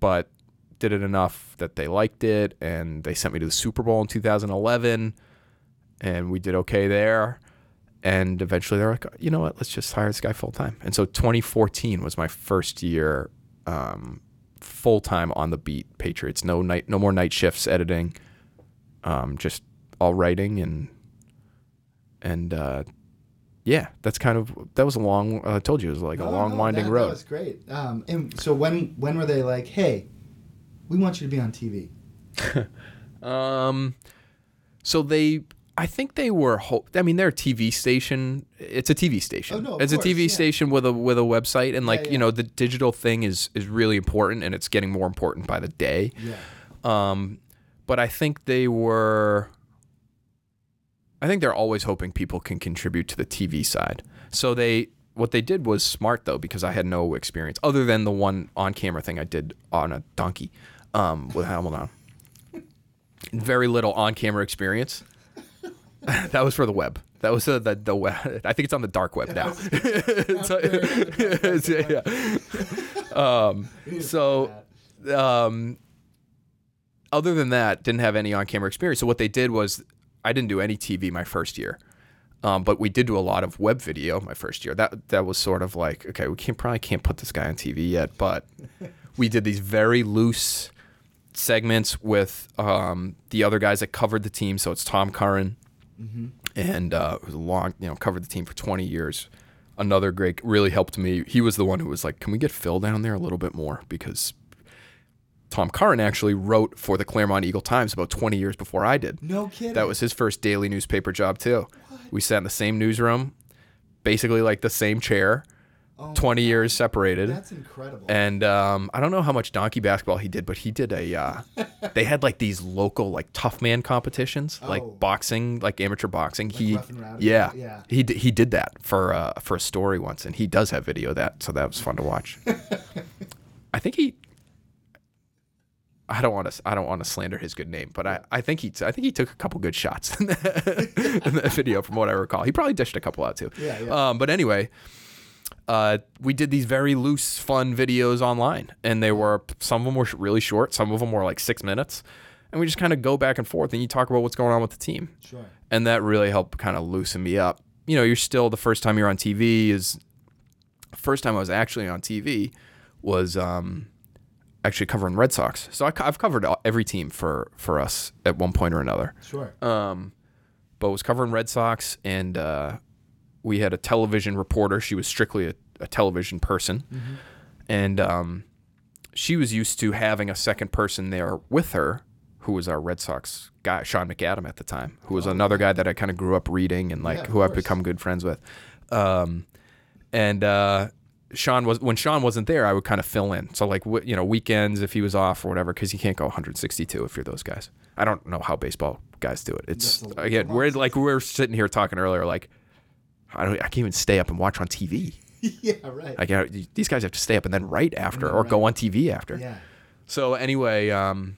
but did it enough that they liked it. And they sent me to the Super Bowl in 2011, and we did okay there. And eventually they're like, you know what, let's just hire this guy full time. And so 2014 was my first year, full time on the beat Patriots. No more night shifts editing. Just all writing and that's that was a long. I told you it was winding road. That was great. And so when were they like, hey, we want you to be on TV? So they. I think they were. They're a TV station. It's a TV station. Oh, no, it's course, a TV station with a website, and the digital thing is really important, and it's getting more important by the day. Yeah. But I think they were. I think they're always hoping people can contribute to the TV side. So what they did was smart though, because I had no experience other than the one on camera thing I did on a donkey, with Hamilton. Very little on camera experience. That was for the web. That was the web. I think it's on the dark web now. So, other than that, didn't have any on-camera experience. So what they did was, I didn't do any TV my first year, but we did do a lot of web video my first year. That was sort of like, okay, we probably can't put this guy on TV yet, but we did these very loose segments with the other guys that covered the team. So it's Tom Curran. Mm-hmm. And it was a long, covered the team for 20 years. Another great, really helped me. He was the one who was like, can we get Phil down there a little bit more? Because Tom Curran actually wrote for the Claremont Eagle Times about 20 years before I did. No kidding. That was his first daily newspaper job too. What? We sat in the same newsroom, basically the same chair, 20 years separated. That's incredible. And I don't know how much donkey basketball he did, but he did a they had these local tough man competitions, boxing, amateur boxing. He did that for a story once, and he does have video of that, so that was fun to watch. I think he I don't want to slander his good name, but I think he took a couple good shots in that video from what I recall. He probably dished a couple out too. Yeah. But anyway, we did these very loose, fun videos online, and some of them were really short, some of them were 6 minutes, and we just kind of go back and forth, and you talk about what's going on with the team. Sure. And that really helped kind of loosen me up. You're still, the first time you're on TV is, first time I was actually on TV was actually covering Red Sox. So I've covered every team for us at one point or another. Sure. But was covering Red Sox, and we had a television reporter. She was strictly a television person. Mm-hmm. And she was used to having a second person there with her, who was our Red Sox guy, Sean McAdam at the time, who was another guy that I kind of grew up reading and who I've become good friends with. When Sean wasn't there, I would kind of fill in. So weekends if he was off or whatever, because you can't go 162 if you're those guys. I don't know how baseball guys do it. It's again, we're sitting here talking earlier, I can't even stay up and watch on TV. Yeah, right. These guys have to stay up and then write after or go on TV after. Yeah. So anyway, our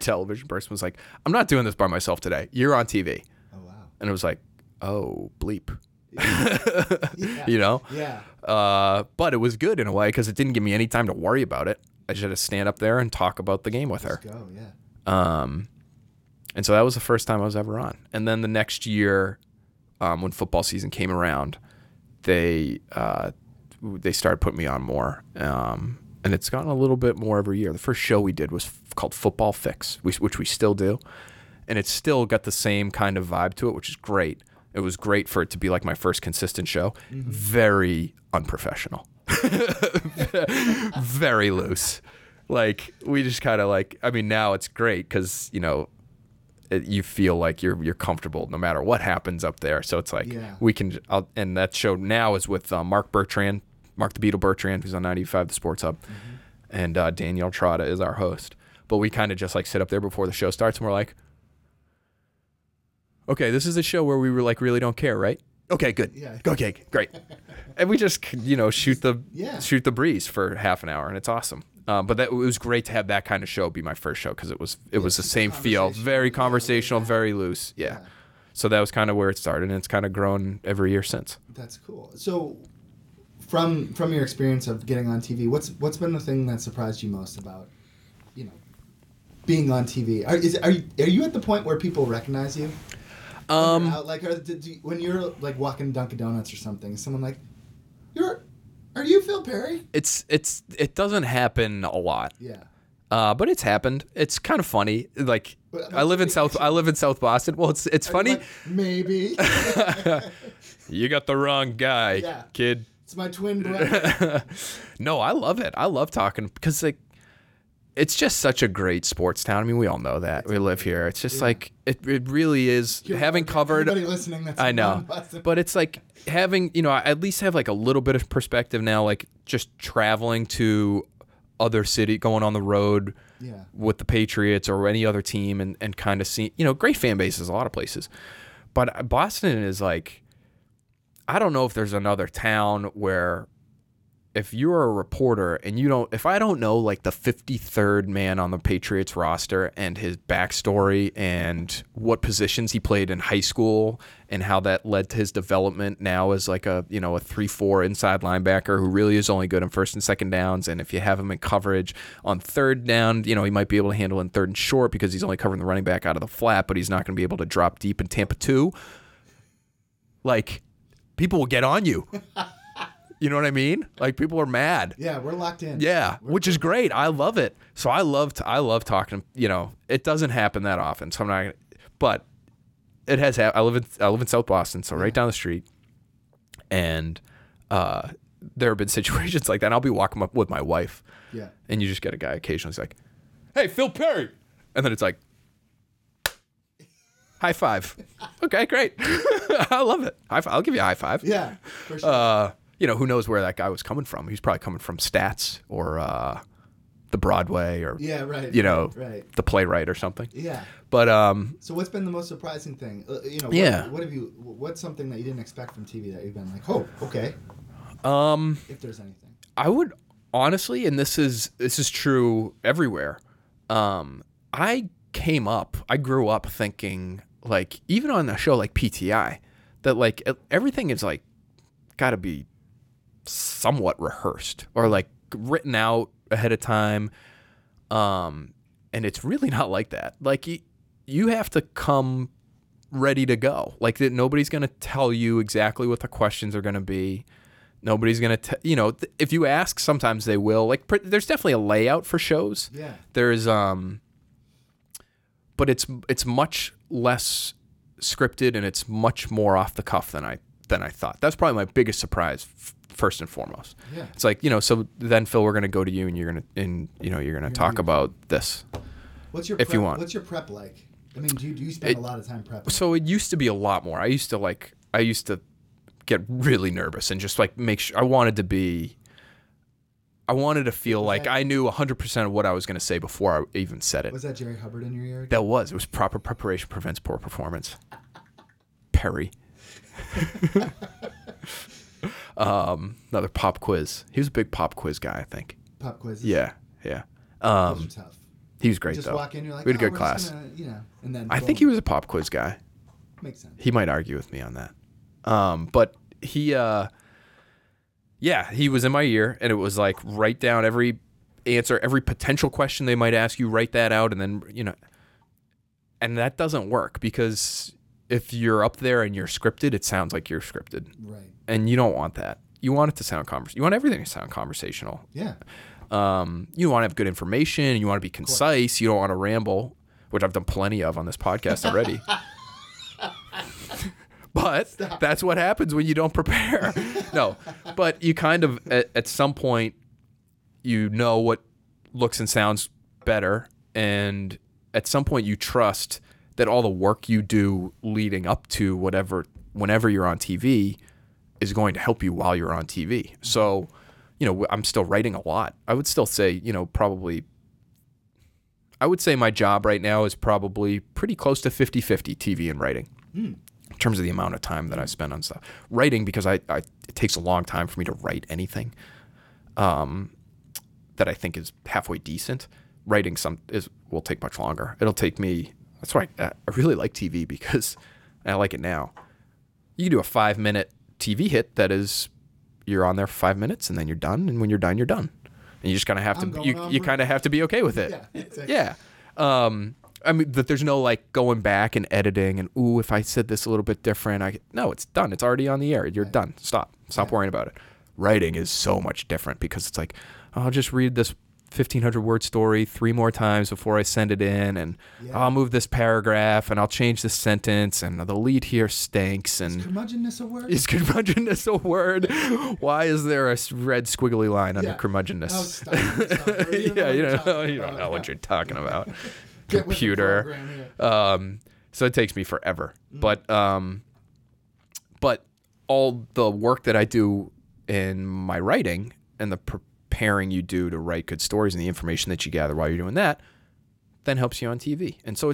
television person was like, I'm not doing this by myself today. You're on TV. Oh, wow. And it was like, oh, bleep. Yeah. Yeah. But it was good in a way because it didn't give me any time to worry about it. I just had to stand up there and talk about the game with her. Let's go, yeah. And so that was the first time I was ever on. And then the next year, when football season came around, they started putting me on more. and it's gotten a little bit more every year. The first show we did was called Football Fix, which we still do, and it's still got the same kind of vibe to it, which is great. It was great for it to be like my first consistent show. Mm-hmm. Very unprofessional. Very loose. Like, we just kind of like, I mean, now it's great because, you know, you feel like you're comfortable no matter what happens up there. So it's like, yeah, we can, and that show now is with Mark Bertrand, Mark the Beetle Bertrand, who's on 98.5 The Sports Hub, mm-hmm, and Danielle Trotta is our host. But we kind of just like sit up there before the show starts and we're like, okay, this is a show where we were like, really don't care, right? Okay, good. Yeah. Okay, great. And we just, you know, shoot the breeze for half an hour, and it's awesome. But that, it was great to have that kind of show be my first show because it was the same feel, very conversational, very loose. Yeah. So that was kind of where it started, and it's kind of grown every year since. That's cool. So from your experience of getting on TV, what's been the thing that surprised you most about, you know, being on TV? Are you at the point where people recognize you? When you're like walking Dunkin' Donuts or something, is someone like, are you Phil Perry? It doesn't happen a lot. Yeah. But it's happened. It's kind of funny. Like, I live in South Boston. Well, it's funny. Like, maybe. You got the wrong guy, kid. It's my twin brother. No, I love it. I love talking because like, it's just such a great sports town. I mean, we all know that. We live here. It's just like, it really is. Having covered, anybody listening, that's, I know, but it's like having, you know, I at least have like a little bit of perspective now, like just traveling to other city, going on the road with the Patriots or any other team and kind of seeing, you know, great fan bases, a lot of places. But Boston is like, I don't know if there's another town where, if you're a reporter and you don't, if I don't know like the 53rd man on the Patriots roster and his backstory and what positions he played in high school and how that led to his development now as like a, you know, a 3-4 inside linebacker who really is only good in first and second downs. And if you have him in coverage on third down, you know, he might be able to handle in third and short because he's only covering the running back out of the flat, but he's not going to be able to drop deep in Tampa 2. Like, people will get on you. You know what I mean? Like, people are mad. Yeah, we're locked in. Yeah, which is great. I love it. So I love talking. You know, it doesn't happen that often. So I'm not. But it has happened. I live in South Boston, so right down the street, and there have been situations like that. And I'll be walking up with my wife. Yeah. And you just get a guy occasionally. He's like, "Hey, Phil Perry," and then it's like, high five. Okay, great. I love it. I'll give you a high five. Yeah. For sure. You know, who knows where that guy was coming from? He's probably coming from Stats or the Broadway or, you know, the Playwright or something. Yeah. But so what's been the most surprising thing? You know, what's something that you didn't expect from TV that you've been like, oh, okay. If there's anything. I would honestly, and this is true everywhere. I grew up thinking, like, even on a show like PTI, that like everything is like got to be somewhat rehearsed or like written out ahead of time, and it's really not like that. Like you have to come ready to go. Like that, nobody's going to tell you exactly what the questions are going to be. Nobody's going to if you ask, sometimes they will. Like there's definitely a layout for shows. Yeah, there's but it's much less scripted and it's much more off the cuff than I thought. That's probably my biggest surprise. First and foremost, it's like, you know, so then Phil, we're gonna go to you, and you're gonna talk about this. What's your prep like? I mean, do you spend a lot of time prepping? So it used to be a lot more. I used to get really nervous and just like make sure. I wanted to feel like I knew 100% of what I was gonna say before I even said it. Was that Jerry Hubbard in your ear again? That was. It was proper preparation prevents poor performance. Perry. Another pop quiz. He was a big pop quiz guy, I think. Pop quizzes? Yeah. Those are tough. He was great, though. Just walk in, you're like, we had a good class. And then I think he was a pop quiz guy. Makes sense. He might argue with me on that. But he, he was in my ear, and it was like, write down every answer, every potential question they might ask you, write that out, and then, you know. And that doesn't work because if you're up there and you're scripted, it sounds like you're scripted. Right. And you don't want that. You want it to sound conversational. You want everything to sound conversational. Yeah. You want to have good information. You want to be concise. You don't want to ramble, which I've done plenty of on this podcast already. But that's what happens when you don't prepare. No, but you kind of, at some point, you know what looks and sounds better. And at some point you trust that all the work you do leading up to whatever, whenever you're on TV, is going to help you while you're on TV. So, you know, I'm still writing a lot. I would still say, you know, probably, I would say my job right now is probably pretty close to 50-50 TV and writing. Mm. In terms of the amount of time that I spend on stuff. Writing, because it takes a long time for me to write anything that I think is halfway decent. Writing will take much longer. It'll take me, that's why I really like TV, because I like it now. You can do a 5-minute TV hit that is, you're on there for 5 minutes and then you're done. And when you're done, you're done. And you just kind of have to, you kind of have to be okay with it. Yeah, exactly. Yeah. I mean, that there's no like going back and editing and, ooh, if I said this a little bit different, no, it's done. It's already on the air. You're done. Stop worrying about it. Writing is so much different because it's like, I'll just read this 1,500-word story 3 more times before I send it in, and I'll move this paragraph, and I'll change this sentence, and the lead here stinks. And is curmudgeonness a word? Is curmudgeonness a word? Why is there a red squiggly line under curmudgeonness? Oh, stop. You don't know what you're talking about. Computer. Program, yeah. So it takes me forever. Mm. But all the work that I do in my writing and the preparing you do to write good stories and the information that you gather while you're doing that then helps you on TV. And so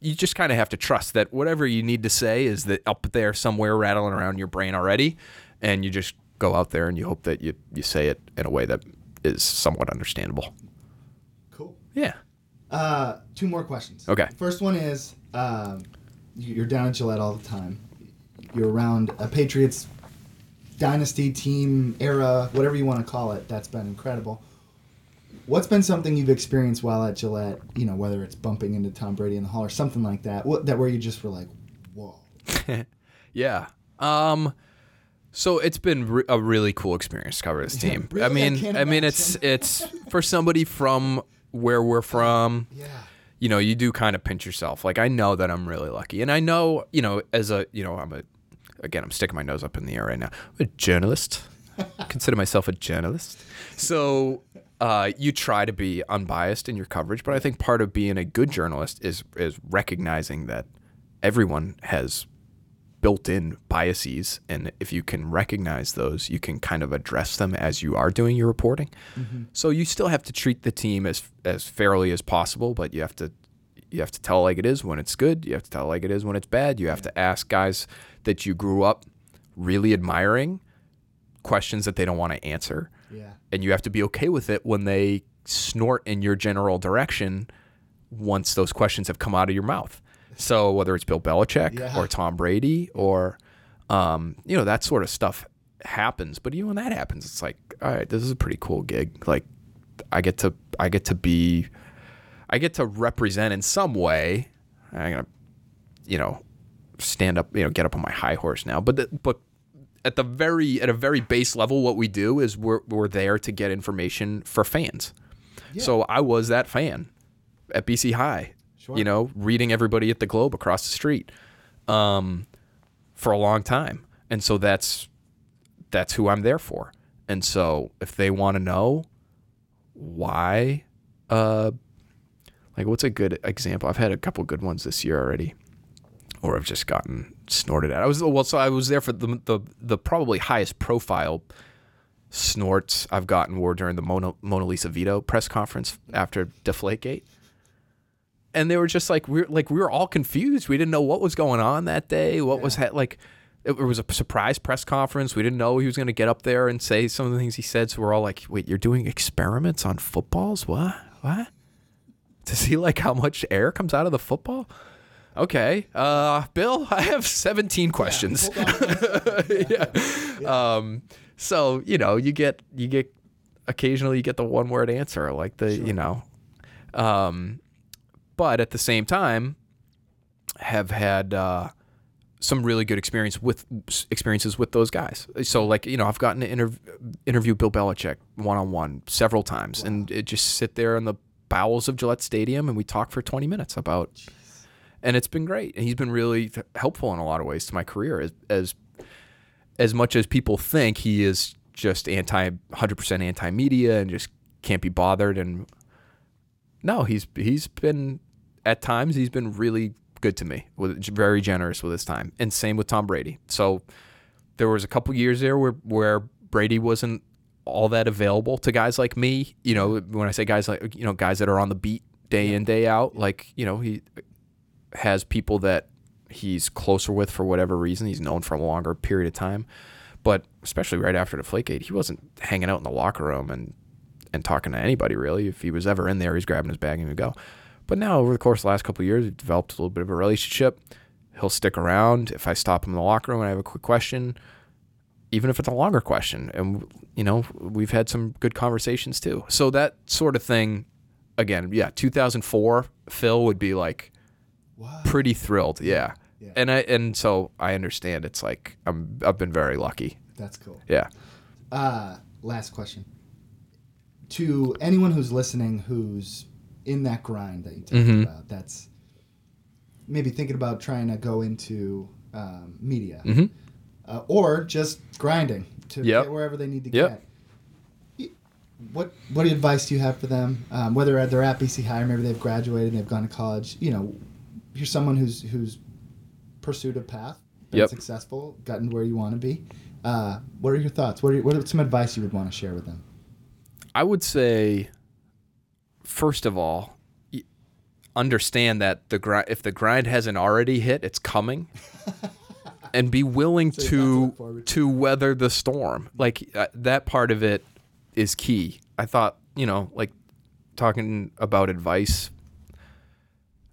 you just kind of have to trust that whatever you need to say is that up there somewhere rattling around your brain already, and you just go out there and you hope that you say it in a way that is somewhat understandable. Cool. Yeah. 2 more questions. Okay. First one is, you're down at Gillette all the time. You're around a Patriots dynasty, team, era, whatever you want to call it, that's been incredible. What's been something you've experienced while at Gillette, you know, whether it's bumping into Tom Brady in the hall or something like that, where you just were like, whoa. Yeah. So it's been a really cool experience to cover this team. Really, I mean, it's for somebody from where we're from, you know, you do kind of pinch yourself. Like, I know that I'm really lucky. And I know, you know, again, I'm sticking my nose up in the air right now. I'm a journalist. I consider myself a journalist. So you try to be unbiased in your coverage, but I think part of being a good journalist is recognizing that everyone has built-in biases, and if you can recognize those, you can kind of address them as you are doing your reporting. Mm-hmm. So you still have to treat the team as fairly as possible, but you have to tell it like it is when it's good. You have to tell it like it is when it's bad. You have to ask guys that you grew up really admiring questions that they don't want to answer. Yeah. And you have to be okay with it when they snort in your general direction once those questions have come out of your mouth. So whether it's Bill Belichick or Tom Brady or, you know, that sort of stuff happens. But even when that happens, it's like, all right, this is a pretty cool gig. Like, I get to represent in some way. I'm going to, you know, stand up, you know, get up on my high horse now. But at a very base level, what we do is we're there to get information for fans. Yeah. So I was that fan at BC High, you know, reading everybody at the Globe across the street for a long time. And so that's who I'm there for. And so if they want to know why, like, what's a good example? I've had a couple good ones this year already, or I've just gotten snorted at. I was there for the probably highest profile snorts I've gotten were during the Mona Lisa Veto press conference after Deflategate, and they were just like, we were all confused. We didn't know what was going on that day. It was a surprise press conference. We didn't know he was going to get up there and say some of the things he said. So we're all like, wait, you're doing experiments on footballs? What? To see, like, how much air comes out of the football? Okay. Bill, I have 17 questions. So, you know, you get occasionally you get the one-word answer, like the, you know. But at the same time, have had some really good experiences with those guys. So, like, you know, I've gotten to interview Bill Belichick one-on-one several times. Wow. And it just sit there in the bowels of Gillette Stadium and we talk for 20 minutes about, and it's been great. And he's been really helpful in a lot of ways to my career, as much as people think he is just 100% anti-media and just can't be bothered. And no, he's been, at times he's been really good to me, very generous with his time, and same with Tom Brady. So there was a couple years there where Brady wasn't all that available to guys like me. You know, when I say guys like, you know, guys that are on the beat day in, day out, like, you know, he has people that he's closer with for whatever reason. He's known for a longer period of time, but especially right after Deflategate, he wasn't hanging out in the locker room and talking to anybody really. If he was ever in there, he's grabbing his bag and he'd go. But now, over the course of the last couple of years, we've developed a little bit of a relationship. He'll stick around. If I stop him in the locker room and I have a quick question, even if it's a longer question, and, you know, we've had some good conversations too. So that sort of thing, again, yeah, 2004, Phil would be like, wow, pretty thrilled, yeah. Yeah. And so I understand it's like I've been very lucky. That's cool. Yeah. Last question. To anyone who's listening who's in that grind that you talked mm-hmm. about, that's maybe thinking about trying to go into media mm-hmm. Or just grinding to yep. get wherever they need to yep. get. What advice do you have for them? Whether they're at BC High or maybe they've graduated and they've gone to college, you know, you're someone who's pursued a path, been yep. successful, gotten to where you want to be. What are your thoughts? What are some advice you would want to share with them? I would say, first of all, understand that if the grind hasn't already hit, it's coming, and be willing to weather the storm. Like that part of it is key. I thought, you know, like talking about advice,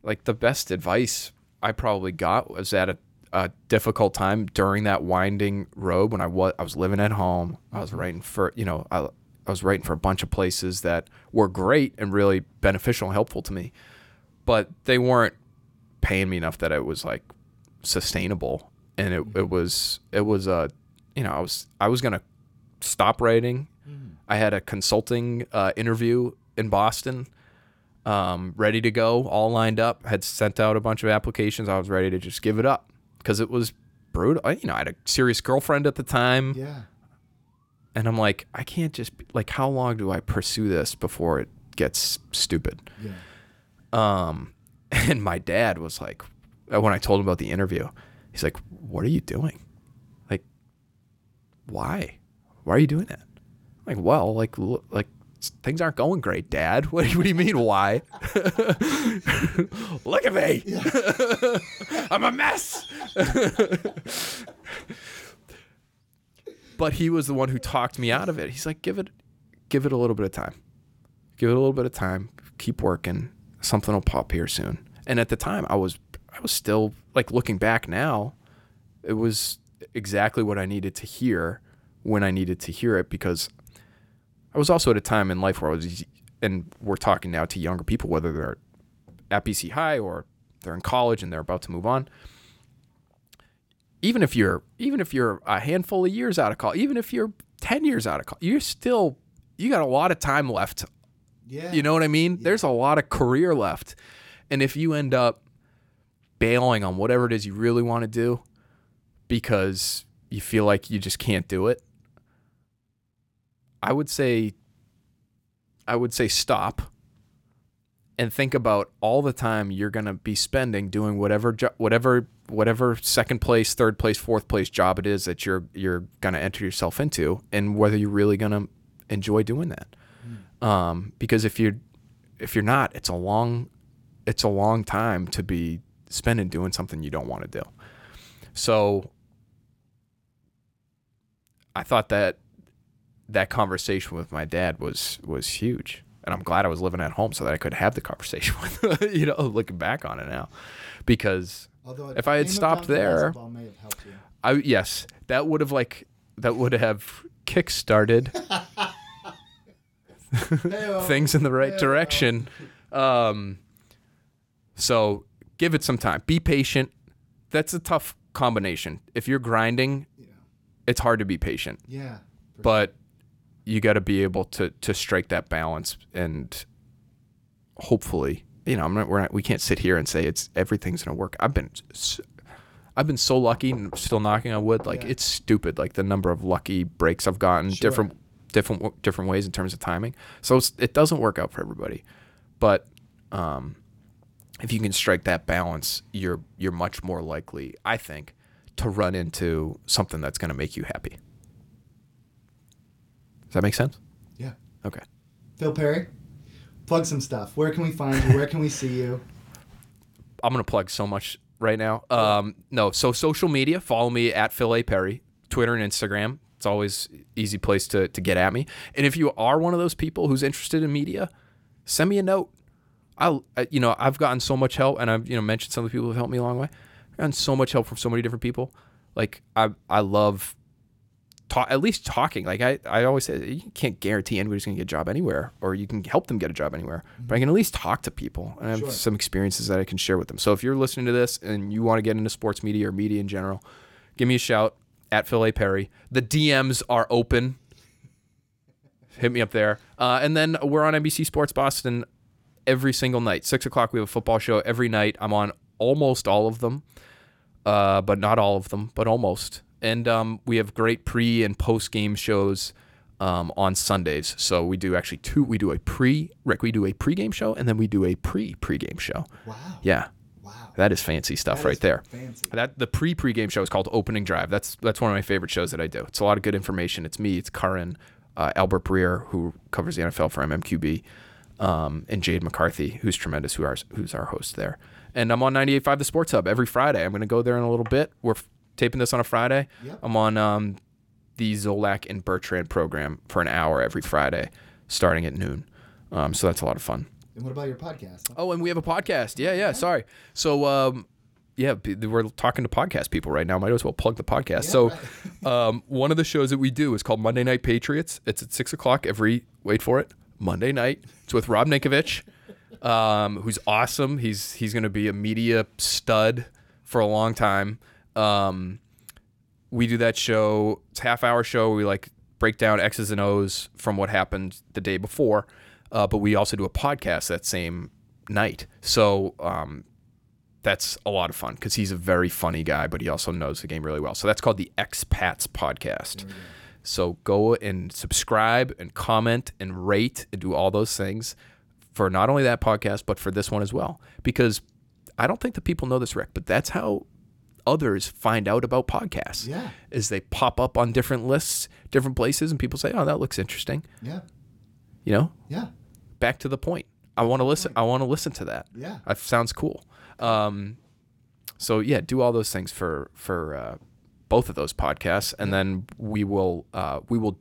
like the best advice I probably got was at a difficult time during that winding road when I was living at home. I was writing for, you know, I was writing for a bunch of places that were great and really beneficial and helpful to me, but they weren't paying me enough that it was like sustainable. And it was you know, I was going to stop writing. Mm. I had a consulting interview in Boston, ready to go, all lined up, had sent out a bunch of applications. I was ready to just give it up because it was brutal. You know, I had a serious girlfriend at the time. Yeah. And I'm like, I can't just be, like, how long do I pursue this before it gets stupid? Yeah. And my dad was like, when I told him about the interview, he's like, what are you doing? Like, why? Why are you doing that? I'm like, well, like things aren't going great, Dad. What do you mean, why? Look at me. I'm a mess. But he was the one who talked me out of it. He's like, give it a little bit of time. Give it a little bit of time. Keep working. Something will pop here soon. And at the time, I was still, like, looking back now, it was exactly what I needed to hear when I needed to hear it, because I was also at a time in life where I was, and we're talking now to younger people, whether they're at BC High or they're in college and they're about to move on. Even if you're a handful of years out of college, even if you're 10 years out of college, you got a lot of time left. Yeah. You know what I mean? Yeah. There's a lot of career left. And if you end up bailing on whatever it is you really want to do because you feel like you just can't do it, I would say stop and think about all the time you're going to be spending doing whatever second place, third place, fourth place job it is that you're going to enter yourself into, and whether you're really going to enjoy doing that. Mm. Because if you're not, it's a long time to be spending doing something you don't want to do. So I thought that conversation with my dad was huge. And I'm glad I was living at home so that I could have the conversation with, you know, looking back on it now, because if I had stopped there, may have helped you. Yes, that would have kick-started things in the right direction. So give it some time. Be patient. That's a tough combination. If you're grinding, it's hard to be patient. Yeah. But you got to be able to strike that balance, and hopefully, you know, we can't sit here and say everything's going to work. I've been so lucky, and still knocking on wood. Like, it's stupid, like the number of lucky breaks I've gotten, different ways in terms of timing. So it doesn't work out for everybody, but if you can strike that balance, you're much more likely, I think, to run into something that's going to make you happy. Does that make sense? Yeah. Okay. Phil Perry, plug some stuff. Where can we find you? Where can we see you? I'm going to plug so much right now. So social media, follow me at Phil A. Perry, Twitter and Instagram. It's always an easy place to get at me. And if you are one of those people who's interested in media, send me a note. I've gotten so much help, and I've mentioned some of the people who've helped me a long way. I've gotten so much help from so many different people. Like, I love... at least talking. Like I always say, you can't guarantee anybody's going to get a job anywhere, or you can help them get a job anywhere, but I can at least talk to people, and I have some experiences that I can share with them. So if you're listening to this and you want to get into sports media or media in general, give me a shout at Phil A. Perry. The DMs are open. Hit me up there. And then we're on NBC Sports Boston every single night. 6:00, we have a football show every night. I'm on almost all of them, but not all of them, but almost. And we have great pre and post game shows on Sundays. So we do actually two. We do a pre-game show, and then we do a pre-game show. Wow. Yeah. Wow. That is fancy stuff right there. Fancy. That the pre-game show is called Opening Drive. That's one of my favorite shows that I do. It's a lot of good information. It's me. It's Curran, Albert Breer, who covers the NFL for MMQB, and Jade McCarthy, who's tremendous, who's our host there. And I'm on 98.5 The Sports Hub every Friday. I'm going to go there in a little bit. We're taping this on a Friday. Yep. I'm on the Zolak and Bertrand program for an hour every Friday, starting at noon. So that's a lot of fun. And what about your podcast? Oh, and we have a podcast. Yeah. Sorry. So, we're talking to podcast people right now. Might as well plug the podcast. One of the shows that we do is called Monday Night Patriots. It's at 6:00 every, wait for it, Monday night. It's with Rob Ninkovich, who's awesome. He's going to be a media stud for a long time. We do that show. It's a half-hour show. We break down X's and O's from what happened the day before, but we also do a podcast that same night. So that's a lot of fun because he's a very funny guy, but he also knows the game really well. So that's called the Expats Podcast. Go. So go and subscribe and comment and rate and do all those things for not only that podcast but for this one as well, because I don't think the people know this, Rick, but that's how others find out about podcasts. Yeah, is they pop up on different lists, different places, and people say, "Oh, that looks interesting." Yeah, Yeah. Back to the point. I want to listen. I want to listen to that. Yeah, that sounds cool. So yeah, do all those things for both of those podcasts, and then we will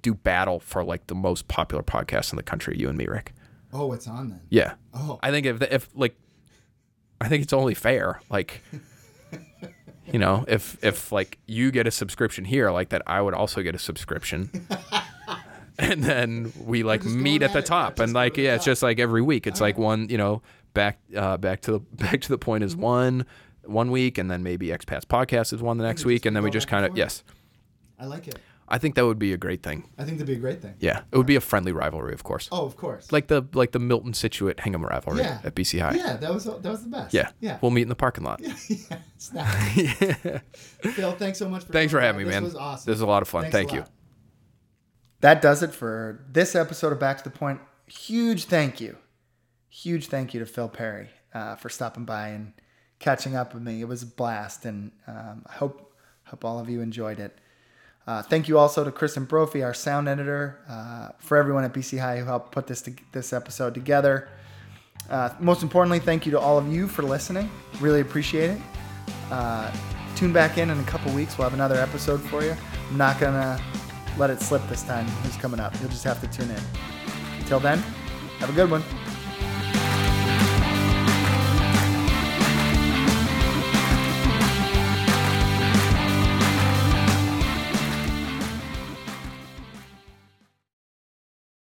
do battle for the most popular podcast in the country. You and me, Rick. Oh, it's on then. Yeah. Oh, I think I think it's only fair. If you get a subscription here that, I would also get a subscription, and then we meet at the top, and it's just every week. It's one, back to the point is one week, and then maybe Expats Podcast is one the next week, and then we just kind of I like it. I think that would be a great thing. I think that'd be a great thing. Yeah, it would be a friendly rivalry, of course. Oh, of course. Like the Milton Scituate Hingham rivalry at BC High. Yeah, that was the best. Yeah. We'll meet in the parking lot. Yeah. Snap. Yeah. Phil, thanks so much for having me, man. This was awesome. This was a lot of fun. Thank you. That does it for this episode of Back to the Point. Huge thank you to Phil Perry for stopping by and catching up with me. It was a blast, and I hope all of you enjoyed it. Thank you also to Kristen Brophy, our sound editor, for everyone at BC High who helped put this episode together. Most importantly, thank you to all of you for listening. Really appreciate it. Tune back in a couple weeks. We'll have another episode for you. I'm not going to let it slip this time. Who's coming up? You'll just have to tune in. Until then, have a good one.